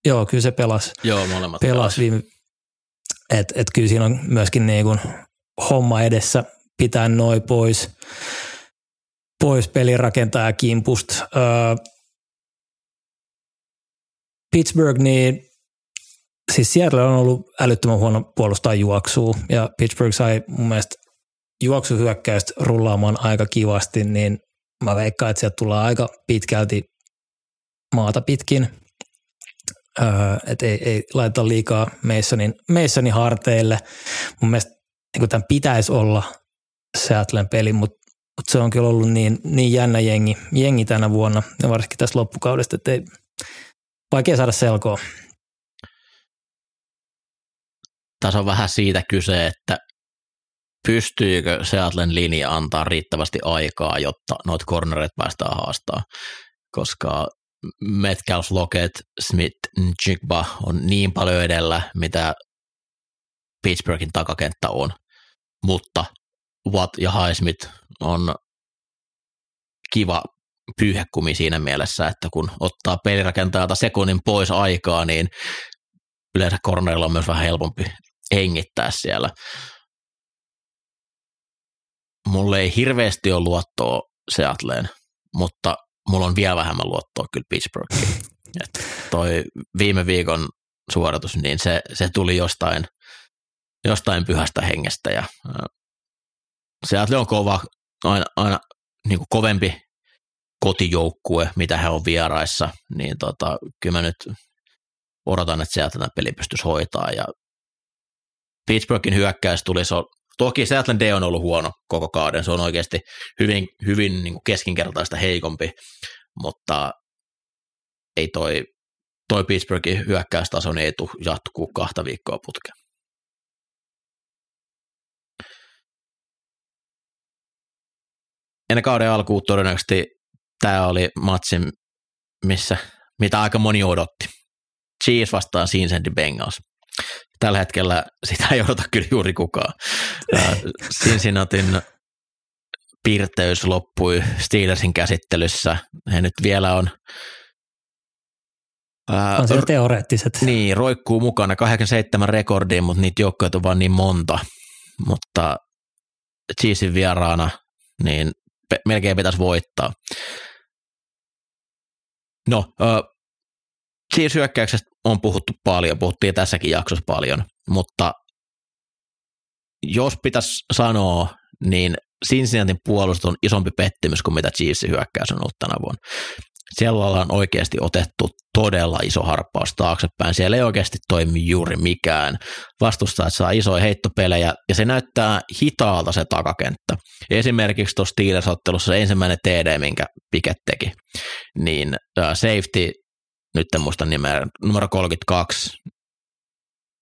joo kyllä se pelasi. Joo, molemmat pelasi. Viime, et, et kyllä siinä on myöskin niin kuin homma edessä pitää noi pois, pois pelirakentaa kimpusta. Öö, Pittsburgh niin siis Seattle on ollut älyttömän huono puolustaa juoksua ja Pittsburgh sai mun mielestä juoksuhyökkäystä rullaamaan aika kivasti, niin mä veikkaan, että sieltä tullaan aika pitkälti maata pitkin. Öö, että ei, ei laiteta liikaa Masonin, Masonin harteille. Mun mielestä niin tämän pitäisi olla Seattlen peli, mutta mut se on kyllä ollut niin, niin jännä jengi, jengi tänä vuonna ja varsinkin tässä loppukaudesta, että ei vaikea saada selkoa. Tässä on vähän siitä kyse, että pystyykö Seattlen linja antaa riittävästi aikaa, jotta noita cornerit päästään haastaa, koska Metcalf, Lockett, Smith, Njigba on niin paljon edellä, mitä Pittsburghin takakenttä on, mutta Watt ja Highsmith on kiva pyyhekumi siinä mielessä, että kun ottaa pelirakentajalta sekunnin pois aikaa, niin yleensä cornerilla on myös vähän helpompi hengittää siellä. Mulla ei hirveästi ole luottoa Seattleen, mutta mulla on vielä vähemmän luottoa kyllä Pittsburghiin. Et toi viime viikon suoritus, niin se, se tuli jostain, jostain pyhästä hengestä. Ja Seattle on kova, aina, aina niin kuin kovempi kotijoukkue, mitä he on vieraissa, niin tota, kyllä mä nyt odotan, että Seattlen peli pystyisi hoitaa ja Pittsburghin hyökkäys tuli, se on, toki Seattlen D on ollut huono koko kauden, se on oikeasti hyvin, hyvin niin kuin keskinkertaista heikompi, mutta ei toi, toi Pittsburghin hyökkäystaso niin ei tule jatkuu kahta viikkoa putkeen. Ennen kauden alkuun todennäköisesti tämä oli matsi, missä mitä aika moni odotti. Chiefs vastaan Cincinnati Bengals. Tällä hetkellä sitä ei odota kyllä juuri kukaan. Cincinnatin piirteys loppui Steelersin käsittelyssä. He nyt vielä on... On siellä teoreettiset. Niin, roikkuu mukana kahdeksan seitsemän rekordiin, mutta niitä joukkoja on vaan niin monta. Mutta Chiefsin vieraana, niin pe- melkein pitäisi voittaa. No, Chiefs hyökkäyksestä on puhuttu paljon, puhuttiin tässäkin jaksossa paljon, mutta jos pitäisi sanoa, niin Cincinnatin puolustus on isompi pettymys kuin mitä Chiefsin hyökkäys on ollut tänä vuonna. Siellä on oikeasti otettu todella iso harppaus taaksepäin. Siellä ei oikeasti toimi juuri mikään. Vastustajat saa isoja heittopelejä ja se näyttää hitaalta se takakenttä. Esimerkiksi tuossa Steelers-ottelussa ensimmäinen T D, minkä Pickett teki, niin safety, nyt en muista nimeä, numero kolmekymmentäkaksi,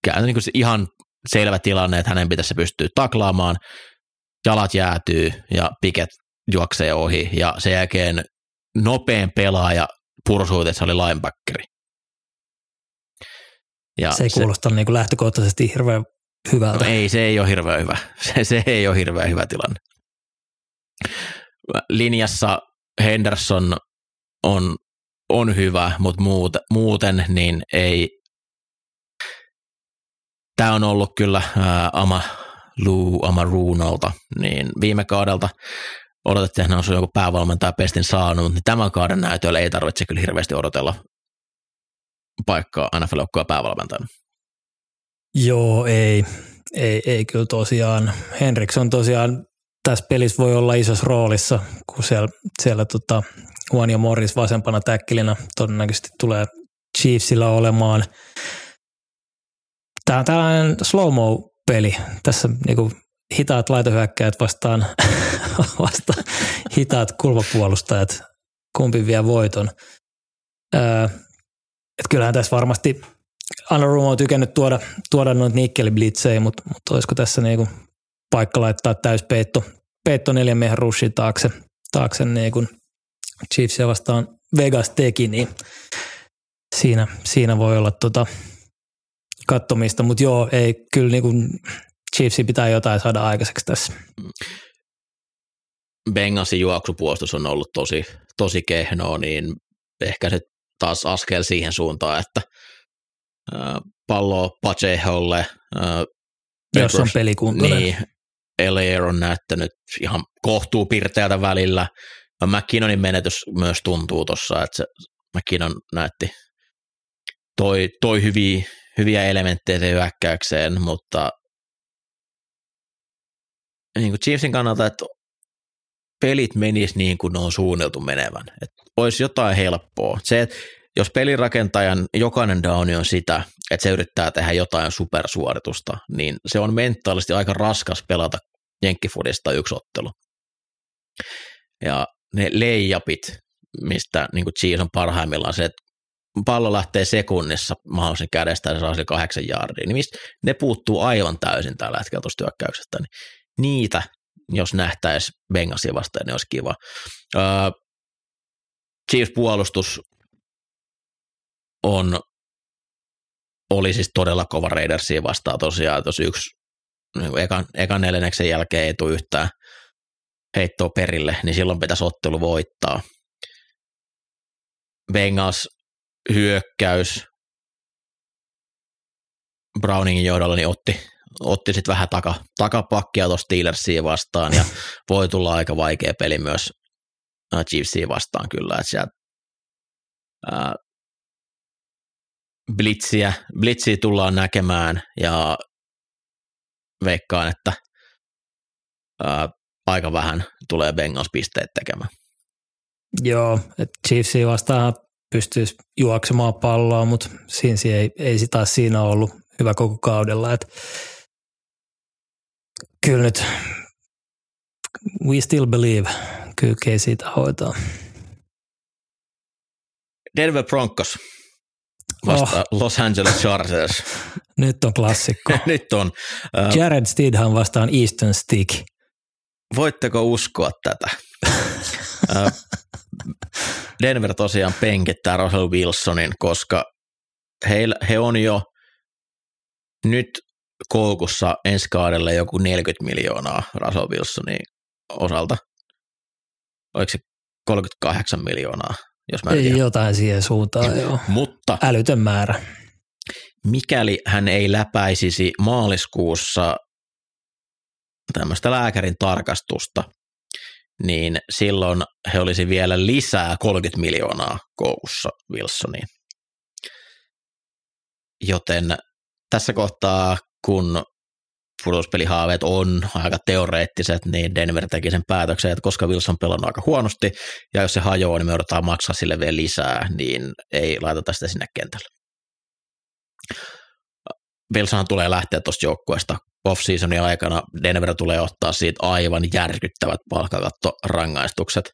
niin kuin se ihan selvä tilanne, että hänen pitäisi pystyä taklaamaan, jalat jäätyy ja Pickett juoksee ohi ja sen jälkeen nopein pelaaja pursuuteen, se oli linebackeri. Ja se ei se, kuulosta niin kuin lähtökohtaisesti hirveän hyvältä. No ei, se ei ole hirveän hyvä. Se, se ei ole hirveän hyvä tilanne. Linjassa Henderson on, on hyvä, mutta muut, muuten niin ei. Tämä on ollut kyllä ää, ama, Lou Amarunalta niin viime kaudelta. Odotettiin, että hän olisi joku päävalmentaja pestin saanut, mutta tämän kauden näytöllä ei tarvitse kyllä hirveästi odotella paikkaa N F L-joukkoa päävalmentajana. Joo, ei. Ei, ei kyllä tosiaan. Henriksson tosiaan tässä pelissä voi olla isossa roolissa, kun siellä, siellä tota Juan ja Morris vasempana täkkilinä todennäköisesti tulee Chiefsillä olemaan. Tämä on tällainen slow-mo-peli. Tässä niinku hitaat laitohyökkäjät vastaan, vastaan hitaat kulmapuolustajat, kumpi vie voiton. Öö, et kyllähän tässä varmasti Anarumo on tykännyt tuoda, tuoda noita nikkeliblitsejä, mutta mut olisiko tässä niinku paikka laittaa täyspeitto peitto neljän miehen rushin taakse, taakse niinku Chiefsia vastaan Vegas teki, niin siinä, siinä voi olla tota kattomista, mutta joo, ei kyllä niinku... Chiefsin pitää jotain saada aikaiseksi tässä. Bengalsin juoksupuolustus on ollut tosi, tosi kehnoa, niin ehkä se taas askel siihen suuntaan, että palloa Pacheholle. Jos on pelikuntoinen. Niin, L R on näyttänyt ihan kohtuupirteältä välillä. McKinnonin menetys myös tuntuu tuossa, että se McKinnon näytti toi, toi hyviä, hyviä elementtejä hyökkäykseen, mutta niin kuin Chiefsin kannalta, että pelit menisi niin kuin ne on suunniteltu menevän. Että olisi jotain helppoa. Se, että jos pelirakentajan jokainen downi on sitä, että se yrittää tehdä jotain supersuoritusta, niin se on mentaalisesti aika raskas pelata jenkkifudista yksi ottelu. Ja ne layupit, mistä niin kuin Chiefs on parhaimmillaan se, että pallo lähtee sekunnissa mahdollisen kädestä ja se saa sille kahdeksan jaardia, niin mistä ne puuttuu aivan täysin tällä hetkellä tuosta työkkäyksestä, niin niitä, jos nähtäisi Bengalsia vastaan, niin olisi kiva. Öö, Chiefs-puolustus on, oli siis todella kova Raidersia vastaan tosiaan. Tuossa yksi niin ekan, ekan neljänneksen jälkeen ei tule yhtään heittoa perille, niin silloin pitäisi ottelu voittaa. Bengals hyökkäys Browningin johdolla niin otti otti sitten vähän taka, takapakkia tuossa Steelersia vastaan ja voi tulla aika vaikea peli myös Chiefsia vastaan kyllä, että sieltä ää, blitsiä, blitsiä tullaan näkemään ja veikkaan, että ää, aika vähän tulee Bengals pisteet tekemään. Joo, että Chiefsia vastaan pystyisi juoksemaan palloa, mutta Cincy ei, ei sitä siinä ollut hyvä koko kaudella, että kyllä nyt we still believe, kyllä kei siitä hoitaa. Denver Broncos vastaan oh. Los Angeles Chargers. Nyt on klassikko. Nyt on. Jared Stidham vastaan Easton Stick. Voitteko uskoa tätä? Denver tosiaan penkittää Russell Wilsonin, koska he, he on jo nyt koukussa ensi kaudelle joku neljäkymmentä miljoonaa Russell Wilsonin osalta. Oliko se kolmekymmentäkahdeksan miljoonaa, jos mä en tiedä. Jotain siihen suuntaan, joo. Mutta älytön määrä. Mikäli hän ei läpäisisi maaliskuussa tämmöistä lääkärin tarkastusta, niin silloin he olisi vielä lisää kolmekymmentä miljoonaa koukussa Wilsoniin. Joten tässä kohtaa, kun pudotuspelihaaveet on aika teoreettiset, niin Denver teki sen päätöksen, että koska Wilson pelannut aika huonosti, ja jos se hajoaa, niin me odotetaan maksaa sille vielä lisää, niin ei laiteta sitä sinne kentälle. Wilsonhan tulee lähteä tuosta joukkueesta off-seasonin aikana. Denver tulee ottaa siitä aivan järkyttävät palkakattorangaistukset.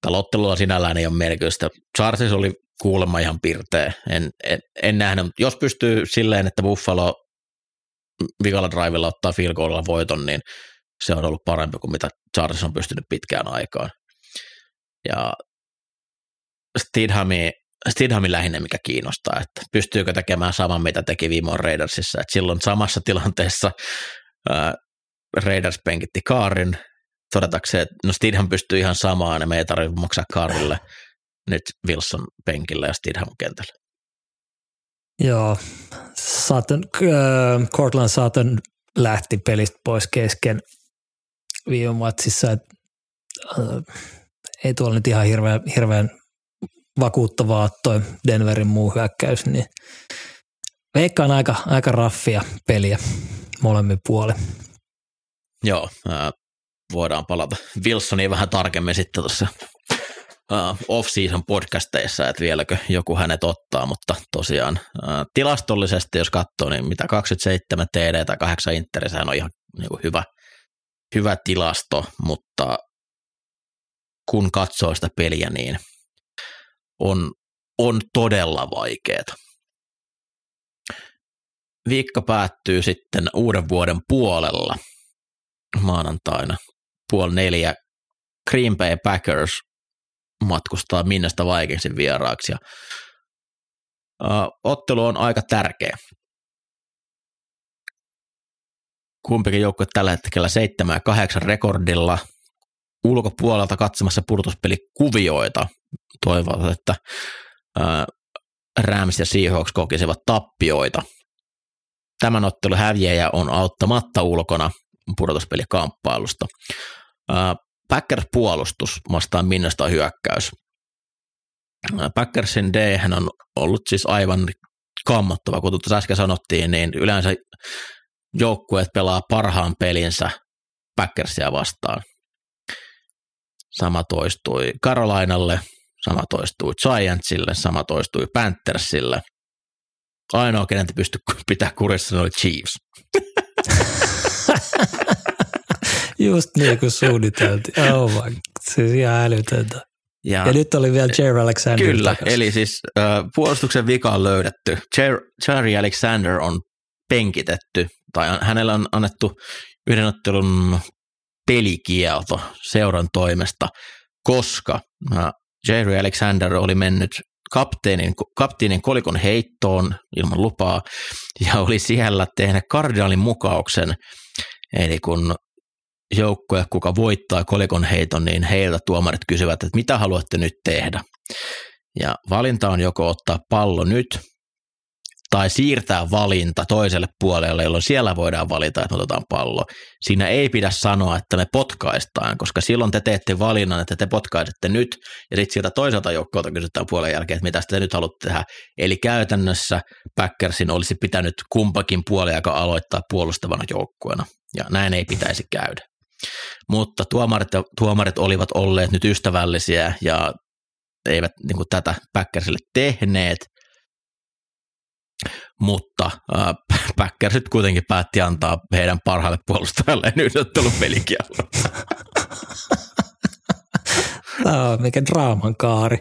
Tällä ottelulla sinällään ei ole merkitystä. Chargers oli kuulemma ihan pirteä. En, en, en nähnyt, mutta jos pystyy silleen, että Buffalo vikalla drivella ottaa field goalilla voiton, niin se on ollut parempi kuin mitä Chargers on pystynyt pitkään aikaan. Ja Stidhami Stidhamin lähinnä, mikä kiinnostaa, että pystyykö tekemään saman, mitä teki viime Raidersissa. Et silloin samassa tilanteessa ää, Raiders penkitti Kaarin, todetakseen, että no Stidham pystyy ihan samaan ja me ei tarvitse maksaa Kaarille, nyt Wilson penkillä ja Stidham kentällä. Joo, Sutton, äh, Cortland Sutton lähti pelistä pois kesken viime matsissa, että äh, ei tuolla nyt ihan hirveän, hirveän vakuuttavaa toi Denverin muu hyökkäys, niin veikkaan aika, aika raffia peliä molemmin puolin. Joo, äh, voidaan palata Wilsoniin vähän tarkemmin sitten tuossa äh, off-season podcasteissa, että vieläkö joku hänet ottaa, mutta tosiaan äh, tilastollisesti, jos katsoo, niin mitä kaksikymmentäseitsemän T D tai kahdeksan intteriä, sehän on ihan niin kuin hyvä, hyvä tilasto, mutta kun katsoo sitä peliä, niin On, on todella vaikeaa. Viikko päättyy sitten uuden vuoden puolella maanantaina puoli neljä. Green Bay Packers matkustaa Minnesota Vikingsin vieraaksi. Ja, äh, ottelu on aika tärkeä. Kumpikin joukkue tällä hetkellä seitsemän ja kahdeksan rekordilla ulkopuolelta katsomassa pudotuspelikuvioita. Toivovat, että ää, Rams ja Seahawks kokisivat tappioita. Tämän ottelun häviäjä on auttamatta ulkona pudotuspelikamppailusta. Ää, Packers-puolustus vastaan Minnesota hyökkäys. Ää, Packersin D hän on ollut siis aivan kammottava. Kuten tuossa äsken sanottiin, niin yleensä joukkueet pelaa parhaan pelinsä Packersia vastaan. Sama toistui Carolinalle, sama toistui Giantsille, sama toistui Panthersille. Ainoa, kenen te pystyi pitää kurissa, oli Chiefs. Just niin kuin suunniteltiin. Oh my, siis ihan älytöntä. Ja, ja nyt oli vielä Jerry Alexander. Kyllä, takas. Eli siis äh, puolustuksen vika on löydetty. Jer, Jerry Alexander on penkitetty, tai hänellä on annettu yhden ottelun pelikielto seuran toimesta, koska Jerry Alexander oli mennyt kapteenin, kapteenin kolikon heittoon ilman lupaa ja oli siellä tehnyt kardinaalin mukauksen. Eli kun joukkoja, kuka voittaa kolikon heiton, niin heiltä tuomarit kysyvät, että mitä haluatte nyt tehdä. Ja valinta on joko ottaa pallo nyt tai siirtää valinta toiselle puolelle, jolloin siellä voidaan valita, että me otetaan pallo. Siinä ei pidä sanoa, että me potkaistaan, koska silloin te teette valinnan, että te potkaisette nyt, ja sitten sieltä toiselta joukkoilta kysytään puolen jälkeen, että mitä te nyt haluatte tehdä. Eli käytännössä Packersin olisi pitänyt kumpakin puolen aika aloittaa puolustavana joukkueena, ja näin ei pitäisi käydä. Mutta tuomarit, tuomarit olivat olleet nyt ystävällisiä, ja eivät niin kuin tätä Packersille tehneet, mutta äh, Packersit kuitenkin päätti antaa heidän parhaalle puolustajalleen yhdottelun pelikielon. Tämä on mikä draaman kaari.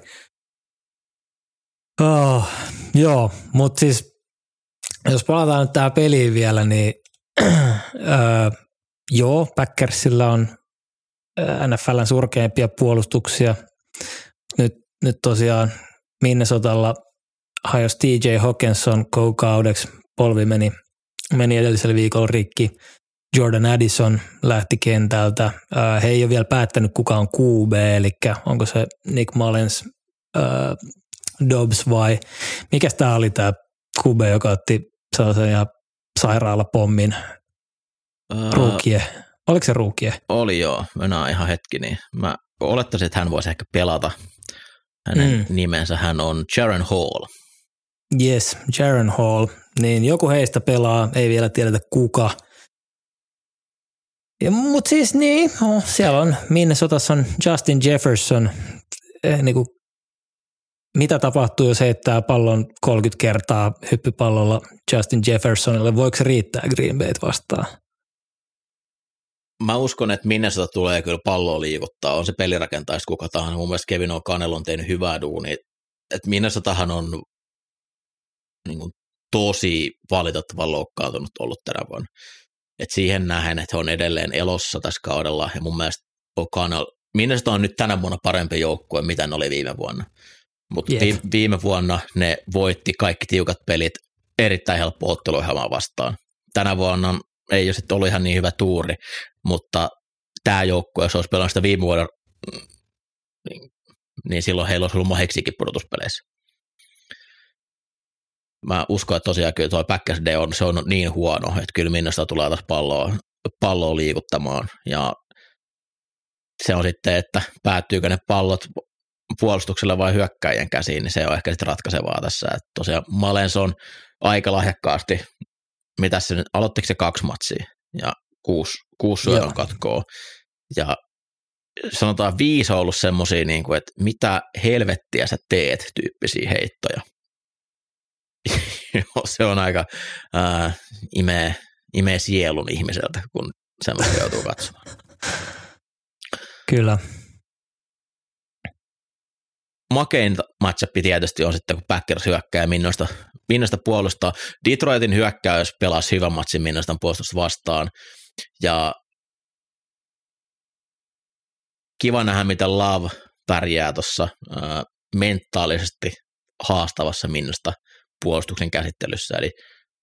Oh, joo, mutta siis jos palataan nyt tähän peliin vielä, niin äh, joo, Packersilla on N F L:n surkeimpia puolustuksia. Nyt nyt tosiaan Minnesotalla hajosi T J Hockenson koukaudeksi, polvi meni, meni edellisellä viikolla rikki. Jordan Addison lähti kentältä. He ei ole vielä päättänyt, kuka on Q B, eli onko se Nick Mullens, äh, Dobbs vai mikäs tämä oli tämä Q B, joka otti sellaisen ihan sairaalapommin uh, ruukie. Oliko se ruukie? Oli joo, mennään ihan hetki. Niin. Mä olettaisin, että hän voisi ehkä pelata. Hänen mm. nimensä hän on Jaron Hall. Yes, Jaron Hall. Niin joku heistä pelaa, ei vielä tiedetä kuka. Mutta siis niin, no, siellä on Minnesotassa on Justin Jefferson. Eh, niin kuin, mitä tapahtuu, jos heittää pallon kolmekymmentä kertaa hyppypallolla Justin Jeffersonille? Voiko se riittää Green Bayt vastaan? Mä uskon, että Minnesota tulee kyllä palloa liikuttaa. On se pelirakentajista kuka tahansa. Mun mielestä Kevin O'Connell on tehnyt hyvää duunia. Että Minnesotahan on niin kuin, tosi valitettavan loukkaantunut ollut tänä vuonna. Et siihen nähen, että he on edelleen elossa tässä kaudella, ja mun mielestä O'Connell, Minnesota on nyt tänä vuonna parempi joukkue, mitä ne oli viime vuonna. Mutta yep. viime vuonna ne voitti kaikki tiukat pelit erittäin helppo otteluohjelmaa vastaan. Tänä vuonna ei ole sitten ollut ihan niin hyvä tuuri, mutta tämä joukkue, jos olisi pelannut sitä viime vuonna, niin silloin heillä olisi ollut maheksikin pudotuspeleissä. Mä uskon, että tosiaan kyllä tuo Packers D on, se on niin huono, että kyllä Minnesota tulee taas palloa, palloa liikuttamaan. Ja se on sitten, että päättyykö ne pallot puolustuksella vai hyökkäjien käsiin, niin se on ehkä sitten ratkaisevaa tässä. Että tosiaan Malens on aika lahjakkaasti, mitä se nyt, aloittiko se kaksi matsia ja kuusi, kuusi syötön katkoa. Ja sanotaan viisi on ollut semmosia, niin kuin, että mitä helvettiä sä teet tyyppisiä heittoja. Se on aika äh, imeä, imeä sielun ihmiseltä, kun semmoista joutuu katsomaan. Kyllä. Makein matchupi tietysti on sitten, kun Packers hyökkää Minnosta, Minnosta puolustaa. Detroitin hyökkäys pelasi hyvän matsin Minnostan puolustusta vastaan. Ja kiva nähdä, miten Love pärjää tuossa äh, mentaalisesti haastavassa Minnosta puolustuksen käsittelyssä, eli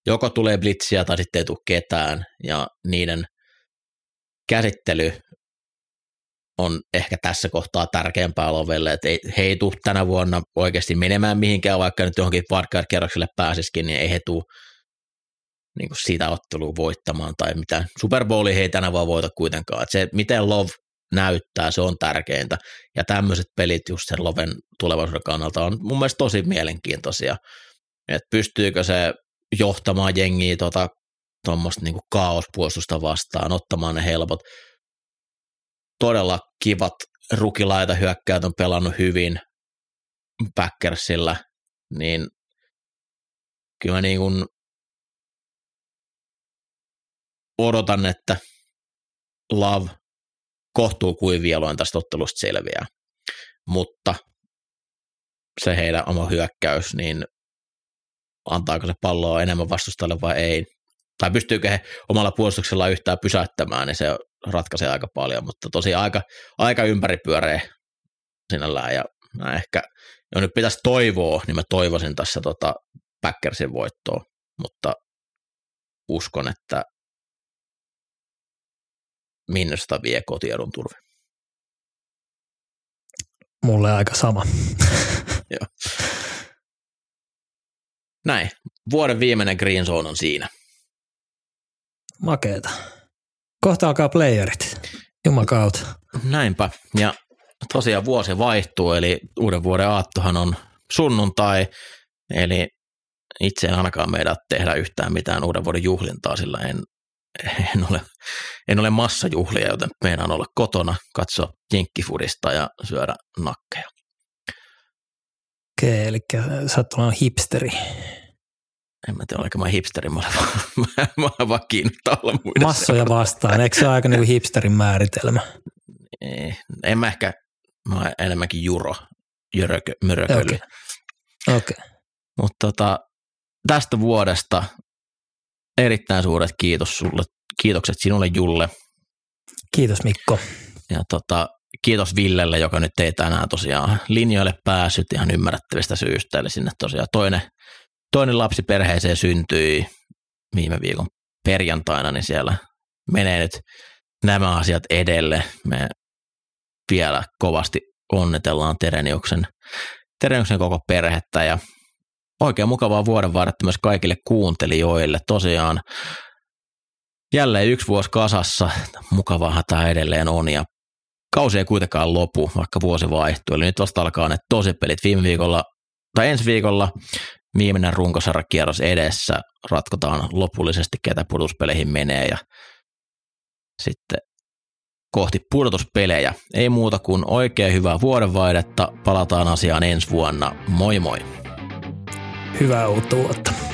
joko tulee blitsiä tai sitten ei tule ketään, ja niiden käsittely on ehkä tässä kohtaa tärkeämpää Lovelle, että ei, he ei tule tänä vuonna oikeasti menemään mihinkään, vaikka nyt johonkin wildcard-kerrokselle pääsisikin, niin ei he tule niin kuin siitä ottelua voittamaan tai mitään. Super Bowlia he ei tänä vuonna voita kuitenkaan. Että se, miten Love näyttää, se on tärkeintä, ja tämmöiset pelit just sen Loven tulevaisuuden kannalta on mun mielestä tosi mielenkiintoisia. Että pystyykö se johtamaan jengiä tuota tuommoista niinku kaospuolustusta vastaan, ottamaan ne helpot. Todella kivat rukilaita hyökkäät on pelannut hyvin Packersillä, niin kyllä mä niin kuin odotan, että Love kohtuu kuivieloin tästä ottelusta selviää, mutta se heidän oma hyökkäys, niin antaako se palloa enemmän vastustajalle vai ei, tai pystyykö he omalla puolustuksella yhtään pysäyttämään, niin se ratkaisee aika paljon, mutta tosiaan aika, aika ympäripyöreä sinällään, ja mä ehkä, ja nyt pitäisi toivoa, niin mä toivoisin tässä tota Packersin voittoa, mutta uskon, että minne sitä vie kotiedun turve. Mulle aika sama. Joo. Näin. Vuoden viimeinen Green Zone on siinä. Makeeta. Kohta alkaa playerit. Jumakaut. Näinpä. Ja tosiaan vuosi vaihtuu, eli uuden vuoden aattohan on sunnuntai, eli itse en ainakaan meidät tehdä yhtään mitään uuden vuoden juhlintaa, sillä en, en, ole, en ole massajuhlia, joten meidän olla kotona, katsoa jenkkifudista ja syödä nakkeja. Okei, eli sä oot tullut hipsteri. En mä tiedä, olenko mä hipsteri, mä olen vaan kiinnittää olla muiden. Massoja seurata. Vastaan, eikö se ole aika niin kuin hipsterin määritelmä? Ei, en mä ehkä, mä olen enemmänkin juro, jörökö, mörököly. Okei. Okay. Okay. Mutta tota, tästä vuodesta erittäin suuret kiitos sulle, kiitokset sinulle Julle. Kiitos Mikko. Ja tota, kiitos Villelle, joka nyt ei tänään tosiaan linjoille päässyt ihan ymmärrettävistä syystä, eli sinne tosiaan toinen, toinen lapsi perheeseen syntyi viime viikon perjantaina, niin siellä menee nyt nämä asiat edelle. Me vielä kovasti onnetellaan Tereniuksen, Tereniuksen koko perhettä ja oikein mukavaa vuodenvaihdetta myös kaikille kuuntelijoille. Tosiaan jälleen yksi vuosi kasassa, mukavaahan tämä edelleen on ja kausi ei kuitenkaan lopu, vaikka vuosi vaihtuu. Eli nyt vasta alkaa ne tosipelit viime viikolla tai ensi viikolla. Viimeinen runkosarjakierros edessä, ratkotaan lopullisesti, ketä pudotuspeleihin menee ja sitten kohti pudotuspelejä. Ei muuta kuin oikein hyvää vuodenvaihdetta, palataan asiaan ensi vuonna. Moi moi! Hyvää uutta vuotta!